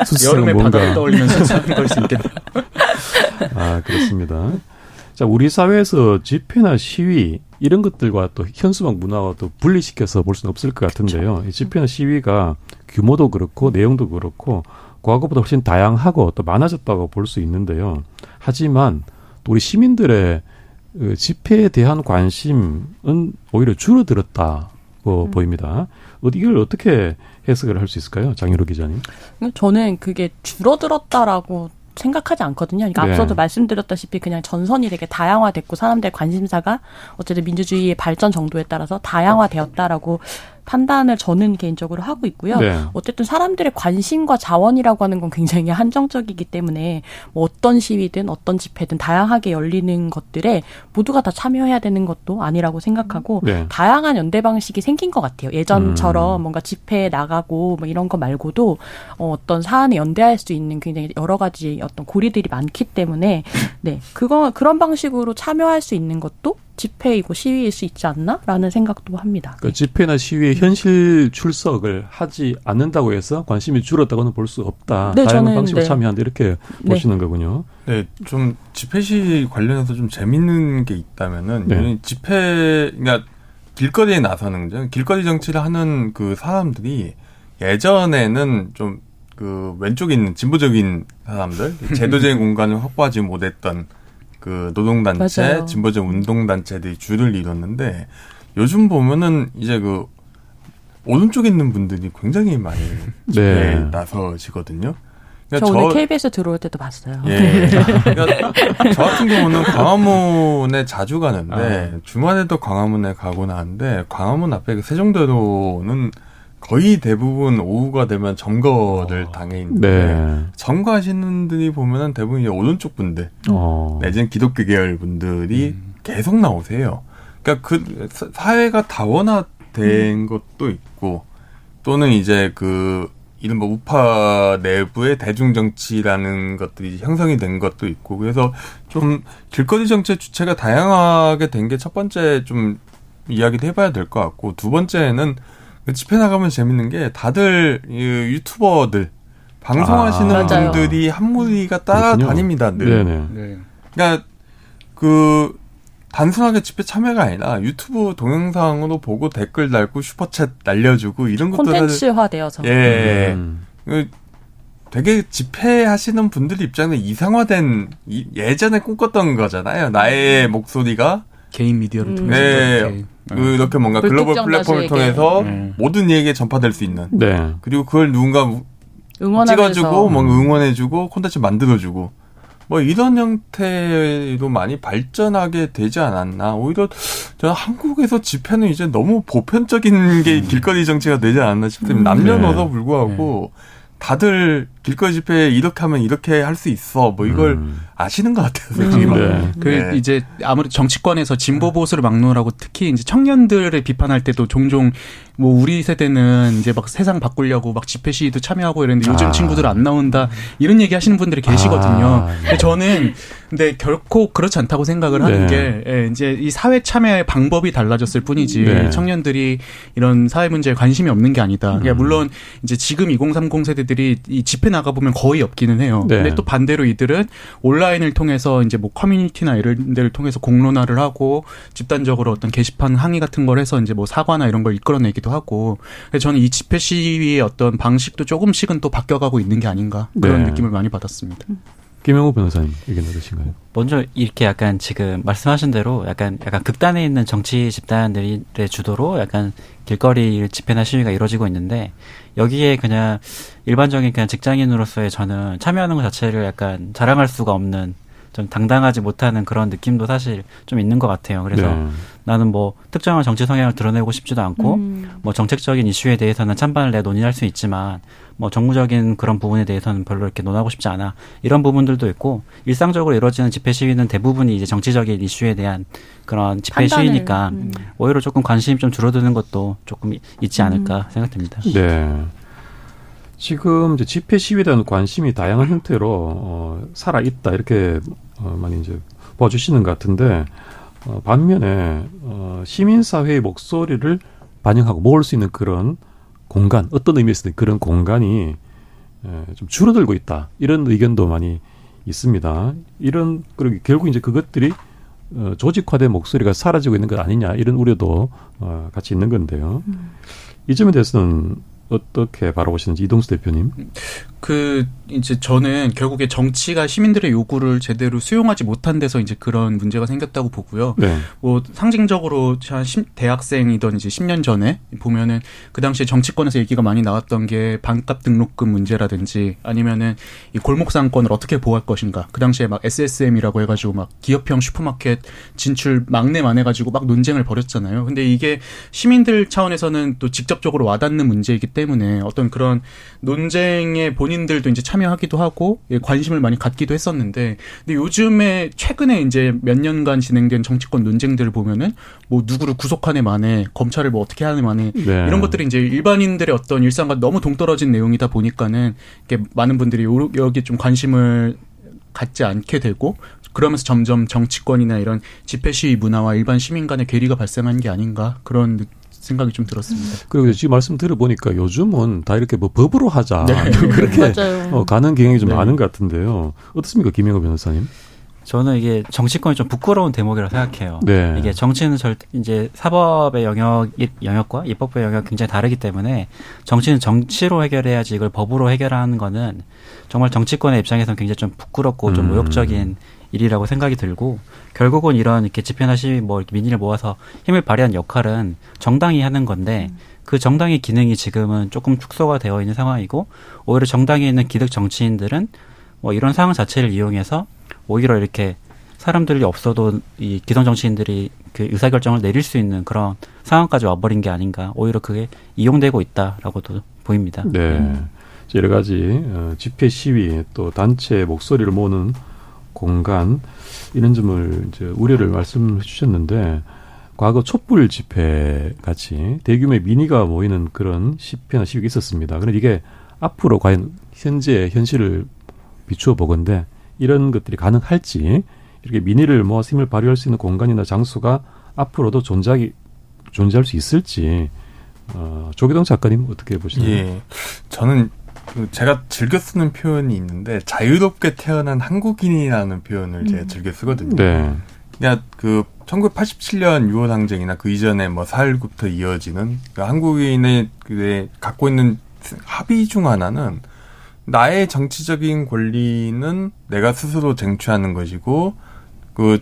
순수성은 뭔가? 여름에 바다를 떠올리면 순수성을 걸 수 있겠네요. 그렇습니다. 자, 우리 사회에서 집회나 시위 이런 것들과 또 현수막 문화와 또 분리시켜서 볼 수는 없을 것 같은데요. 그렇죠. 이 집회나 시위가 규모도 그렇고 내용도 그렇고 과거보다 훨씬 다양하고 또 많아졌다고 볼 수 있는데요. 하지만 또 우리 시민들의 집회에 대한 관심은 오히려 줄어들었다고 보입니다. 이걸 어떻게 해석을 할 수 있을까요? 장일호 기자님. 저는 그게 줄어들었다라고 생각하지 않거든요. 그러니까 네. 앞서도 말씀드렸다시피 그냥 전선이 되게 다양화됐고 사람들의 관심사가 어쨌든 민주주의의 발전 정도에 따라서 다양화되었다라고 판단을 저는 개인적으로 하고 있고요. 네. 어쨌든 사람들의 관심과 자원이라고 하는 건 굉장히 한정적이기 때문에 뭐 어떤 시위든 어떤 집회든 다양하게 열리는 것들에 모두가 다 참여해야 되는 것도 아니라고 생각하고 네. 다양한 연대 방식이 생긴 것 같아요. 예전처럼 뭔가 집회에 나가고 뭐 이런 거 말고도 어떤 사안에 연대할 수 있는 굉장히 여러 가지 어떤 고리들이 많기 때문에 네, 그런 방식으로 참여할 수 있는 것도 집회이고 시위일 수 있지 않나라는 생각도 합니다. 그러니까 집회나 시위에 현실 출석을 하지 않는다고 해서 관심이 줄었다고는 볼 수 없다. 네, 다양한 방식으로 네. 참여한다 이렇게 네. 보시는 거군요. 네, 좀 집회 시위 관련해서 좀 재밌는 게 있다면은 네. 집회, 그러니까 길거리에 나서는 거죠. 길거리 정치를 하는 그 사람들이 예전에는 좀 그 왼쪽에 있는 진보적인 사람들, 제도적인 공간을 확보하지 못했던 그 노동단체, 맞아요. 진보적 운동단체들이 주를 이뤘는데 요즘 보면은 이제 그 오른쪽에 있는 분들이 굉장히 많이 네. 나서시거든요. 저 오늘 KBS 들어올 때도 봤어요. 예. 그러니까 저 같은 경우는 광화문에 자주 가는데 주말에도 광화문에 가곤 하는데 광화문 앞에 그 세종대로는 거의 대부분 오후가 되면 점거를 당해 있는데 점거하시는 분들이 보면은 대부분 오른쪽 분들 내지는 기독교 계열 분들이 계속 나오세요. 그러니까 그 사회가 다원화된 것도 있고 또는 이제 그 이른바 우파 내부의 대중정치라는 것들이 형성이 된 것도 있고 그래서 좀 길거리 정치의 주체가 다양하게 된 게 첫 번째 좀 이야기를 해봐야 될 것 같고 두 번째는 집회 나가면 재밌는 게 다들 유튜버들 방송하시는 분들이 한 무리가 따라다닙니다. 늘. 그러니까 그 단순하게 집회 참여가 아니라 유튜브 동영상으로 보고 댓글 달고 슈퍼챗 날려주고 이런 것들을 콘텐츠화되어서 예, 되게 집회하시는 분들 입장에 이상화된 예전에 꿈꿨던 거잖아요. 나의 목소리가 개인 미디어를 통해서 이렇게 뭔가 글로벌 플랫폼을 통해서 모든 얘기에 전파될 수 있는 그리고 그걸 누군가 응원하면서. 찍어주고 뭔가 응원해주고 콘텐츠 만들어주고 뭐 이런 형태로 많이 발전하게 되지 않았나. 오히려 저는 한국에서 집회는 이제 너무 보편적인 게 길거리 정치가 되지 않았나 싶습니다. 남녀노소 불구하고 다들 길거리 집회에 이렇게 하면 이렇게 할 수 있어. 뭐 이걸 아시는 것 같아요. 솔직히 그 이제 아무리 정치권에서 진보 보수를 막론하고 특히 이제 청년들을 비판할 때도 종종 뭐 우리 세대는 이제 막 세상 바꾸려고 막 집회 시위도 참여하고 이랬는데 요즘 친구들 안 나온다 이런 얘기 하시는 분들이 계시거든요. 근데 저는 근데 결코 그렇지 않다고 생각을 하는 게 이제 이 사회 참여의 방법이 달라졌을 뿐이지 청년들이 이런 사회 문제에 관심이 없는 게 아니다. 그러니까 물론 이제 지금 2030 세대들이 이 집회 나가 보면 거의 없기는 해요. 근데 또 반대로 이들은 온라인을 통해서 이제 뭐 커뮤니티나 이런 데를 통해서 공론화를 하고 집단적으로 어떤 게시판 항의 같은 걸 해서 이제 뭐 사과나 이런 걸 이끌어내기도 하고 그래서 저는 이 집회 시위의 어떤 방식도 조금씩은 또 바뀌어가고 있는 게 아닌가 그런 느낌을 많이 받았습니다. 김영호 변호사님 의견 어떠신가요? 먼저 이렇게 약간 지금 말씀하신 대로 약간 극단에 있는 정치 집단들의 주도로 약간 길거리 집회나 시위가 이루어지고 있는데 여기에 그냥 일반적인 그냥 직장인으로서의 저는 참여하는 것 자체를 약간 자랑할 수가 없는 좀 당당하지 못하는 그런 느낌도 사실 좀 있는 것 같아요. 그래서 나는 뭐 특정한 정치 성향을 드러내고 싶지도 않고 뭐 정책적인 이슈에 대해서는 찬반을 내 논의할 수 있지만 뭐 정무적인 그런 부분에 대해서는 별로 이렇게 논하고 싶지 않아 이런 부분들도 있고 일상적으로 이루어지는 집회 시위는 대부분이 이제 정치적인 이슈에 대한 그런 집회 시위니까 오히려 조금 관심이 좀 줄어드는 것도 조금 있지 않을까 생각됩니다. 네. 지금 이제 집회 시위에 대한 관심이 다양한 형태로 살아있다 이렇게 많이 이제 봐주시는 것 같은데 반면에 시민사회의 목소리를 반영하고 모을 수 있는 그런 공간, 어떤 의미에서든 그런 공간이 좀 줄어들고 있다 이런 의견도 많이 있습니다. 이런 그리고 결국 이제 그것들이 조직화된 목소리가 사라지고 있는 것 아니냐 이런 우려도 같이 있는 건데요. 이 점에 대해서는 어떻게 바라보시는지 이동수 대표님. 이제 저는 결국에 정치가 시민들의 요구를 제대로 수용하지 못한 데서 이제 그런 문제가 생겼다고 보고요. 뭐 상징적으로 한 대학생이던 이제 10년 전에 보면은 그 당시에 정치권에서 얘기가 많이 나왔던 게 반값 등록금 문제라든지 아니면은 이 골목상권을 어떻게 보호할 것인가. 그 당시에 막 SSM이라고 해가지고 막 기업형 슈퍼마켓 진출 막내만 해가지고 막 논쟁을 벌였잖아요. 근데 이게 시민들 차원에서는 또 직접적으로 와닿는 문제이기 때문에 어떤 그런 논쟁에 본인들도 이제 참여하기도 하고 관심을 많이 갖기도 했었는데 근데 요즘에 최근에 이제 몇 년간 진행된 정치권 논쟁들을 보면은 뭐 누구를 구속하네 마네 검찰을 뭐 어떻게 하네 마네 이런 것들이 이제 일반인들의 어떤 일상과 너무 동떨어진 내용이다 보니까는 이렇게 많은 분들이 여기에 좀 관심을 갖지 않게 되고 그러면서 점점 정치권이나 이런 집회 시위 문화와 일반 시민 간의 괴리가 발생한 게 아닌가 그런 생각이 좀 들었습니다. 그리고 지금 말씀 들어보니까 요즘은 다 이렇게 뭐 법으로 하자. 그렇게 가는 경향이 좀 많은 것 같은데요. 어떻습니까, 김영호 변호사님? 저는 이게 정치권이 좀 부끄러운 대목이라고 생각해요. 네. 이게 정치는 이제 사법의 영역과 입법의 영역이 굉장히 다르기 때문에 정치는 정치로 해결해야지 이걸 법으로 해결하는 거는 정말 정치권의 입장에서는 굉장히 좀 부끄럽고 좀 모욕적인 일이라고 생각이 들고, 결국은 이런 이렇게 집회나 시위 뭐 이렇게 민의를 모아서 힘을 발휘한 역할은 정당이 하는 건데 그 정당의 기능이 지금은 조금 축소가 되어 있는 상황이고, 오히려 정당에 있는 기득 정치인들은 뭐 이런 상황 자체를 이용해서 오히려 이렇게 사람들이 없어도 이 기성 정치인들이 그 의사결정을 내릴 수 있는 그런 상황까지 와버린 게 아닌가, 오히려 그게 이용되고 있다라고도 보입니다. 네. 여러 가지 집회 시위 또 단체의 목소리를 모으는 공간, 이런 점을 이제 우려를 말씀해 주셨는데, 과거 촛불 집회 같이 대규모의 민의가 모이는 그런 집회나 시위가 있었습니다. 그런데 이게 앞으로 과연 현재의 현실을 비추어 보건대 이런 것들이 가능할지, 이렇게 민의를 모아서 힘을 발휘할 수 있는 공간이나 장소가 앞으로도 존재할 수 있을지, 조귀동 작가님 어떻게 보시나요? 예, 저는 제가 즐겨 쓰는 표현이 있는데, 자유롭게 태어난 한국인이라는 표현을 제가 즐겨 쓰거든요. 네. 그러니까 그 1987년 6월 항쟁이나 그 이전에 뭐 4.19부터 이어지는 그 한국인의 갖고 있는 합의 중 하나는, 나의 정치적인 권리는 내가 스스로 쟁취하는 것이고, 그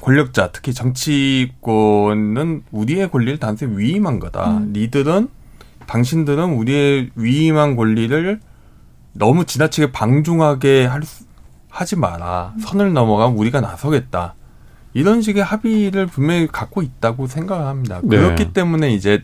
권력자, 특히 정치권은 우리의 권리를 단순히 위임한 거다. 당신들은 우리의 위임한 권리를 너무 지나치게 방종하게 하지 마라. 선을 넘어가면 우리가 나서겠다. 이런 식의 합의를 분명히 갖고 있다고 생각을 합니다. 네. 그렇기 때문에 이제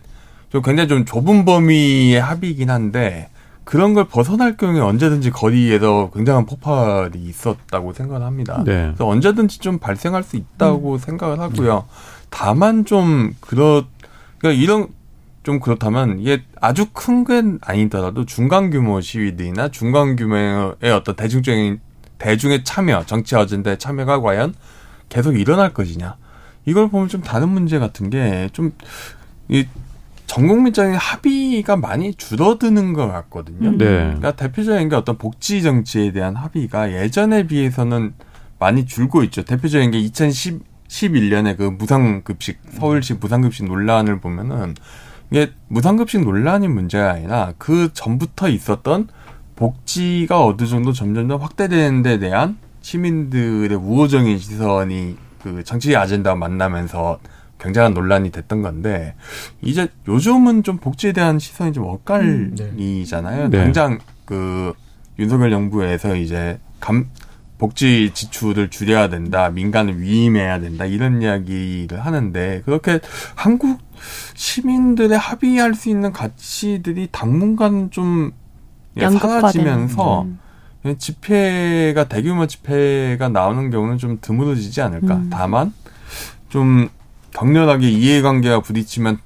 좀 굉장히 좀 좁은 범위의 합의이긴 한데, 그런 걸 벗어날 경우에 언제든지 거리에서 굉장한 폭발이 있었다고 생각을 합니다. 네. 그래서 언제든지 좀 발생할 수 있다고 생각을 하고요. 다만 좀 그렇다면 이게 아주 큰 건 아니더라도 중간 규모 시위들이나 중간 규모의 어떤 대중의 참여, 정치 어젠다의 참여가 과연 계속 일어날 것이냐. 이걸 보면 좀 다른 문제 같은 게, 좀 이 전국민적인 합의가 많이 줄어드는 것 같거든요. 네. 그러니까 대표적인 게 어떤 복지 정치에 대한 합의가 예전에 비해서는 많이 줄고 있죠. 대표적인 게 2011년에 그 무상급식, 서울시 무상급식 논란을 보면은, 이게 무상급식 논란이 문제가 아니라 그 전부터 있었던 복지가 어느 정도 점점 확대되는 데 대한 시민들의 우호적인 시선이 그 정치 아젠다와 만나면서 굉장한 논란이 됐던 건데, 이제 요즘은 좀 복지에 대한 시선이 좀 엇갈리잖아요. 네. 당장 그 윤석열 정부에서 이제 복지 지출을 줄여야 된다, 민간을 위임해야 된다, 이런 이야기를 하는데, 그렇게 한국 시민들의 합의할 수 있는 가치들이 당분간 좀 사라지면서 집회가, 대규모 집회가 나오는 경우는 좀 드물어지지 않을까. 다만 좀 격렬하게 이해관계가 부딪히면은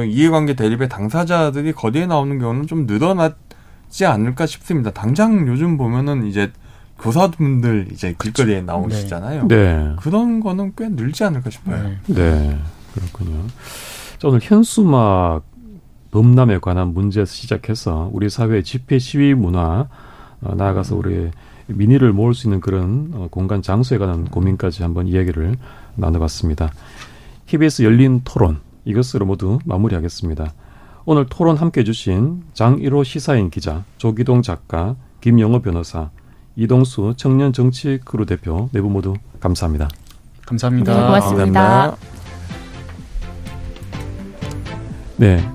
이해관계 대립의 당사자들이 거리에 나오는 경우는 좀 늘어나지 않을까 싶습니다. 당장 요즘 보면은 이제 교사분들 이제 길거리에 나오시잖아요. 네. 그런 거는 꽤 늘지 않을까 싶어요. 네. 그렇군요. 자, 오늘 현수막 범람에 관한 문제에서 시작해서 우리 사회의 집회 시위 문화, 나아가서 우리의 민의를 모을 수 있는 그런 공간 장소에 관한 고민까지 한번 이야기를 나눠봤습니다. KBS 열린 토론, 이것으로 모두 마무리하겠습니다. 오늘 토론 함께해 주신 장일호 시사인 기자, 조귀동 작가, 김영호 변호사, 이동수 청년 정치 크루 대표 네 분 모두 감사합니다. 감사합니다. 네, 고맙습니다. 감사합니다. 네,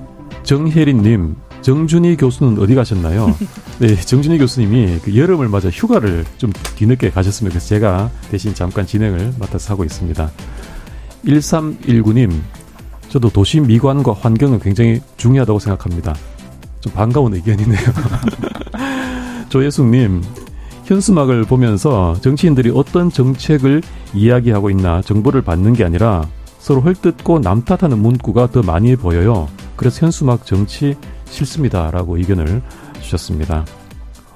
정혜린님, 정준희 교수는 어디 가셨나요? 네, 정준희 교수님이 그 여름을 맞아 휴가를 좀 뒤늦게 가셨습니다. 그래서 제가 대신 잠깐 진행을 맡아서 하고 있습니다. 1319님, 저도 도시 미관과 환경은 굉장히 중요하다고 생각합니다. 좀 반가운 의견이네요. 조예숙님, 현수막을 보면서 정치인들이 어떤 정책을 이야기하고 있나 정보를 받는 게 아니라 서로 헐뜯고 남 탓하는 문구가 더 많이 보여요. 그래서 현수막 정치 싫습니다라고 의견을 주셨습니다.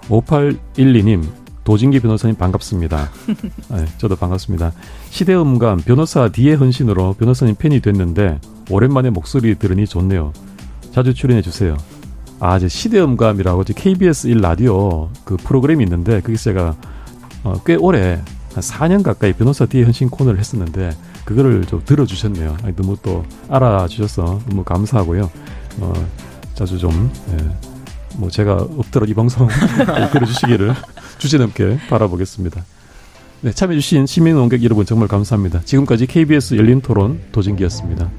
5812님, 도진기 변호사님 반갑습니다. 네, 저도 반갑습니다. 시대음감 변호사 D의 헌신으로 변호사님 팬이 됐는데 오랜만에 목소리 들으니 좋네요. 자주 출연해 주세요. 아, 이제 시대음감이라고 KBS 1라디오 그 프로그램이 있는데, 그게 제가 꽤 오래 한 4년 가까이 변호사 뒤에 헌신 코너를 했었는데 그거를 좀 들어주셨네요. 너무 또 알아주셔서 너무 감사하고요. 자주 좀 뭐 제가 없도록 이 방송 들어주시기를 주제넘게 바라보겠습니다. 네, 참여해주신 시민논객 여러분 정말 감사합니다. 지금까지 KBS 열린토론 도진기였습니다.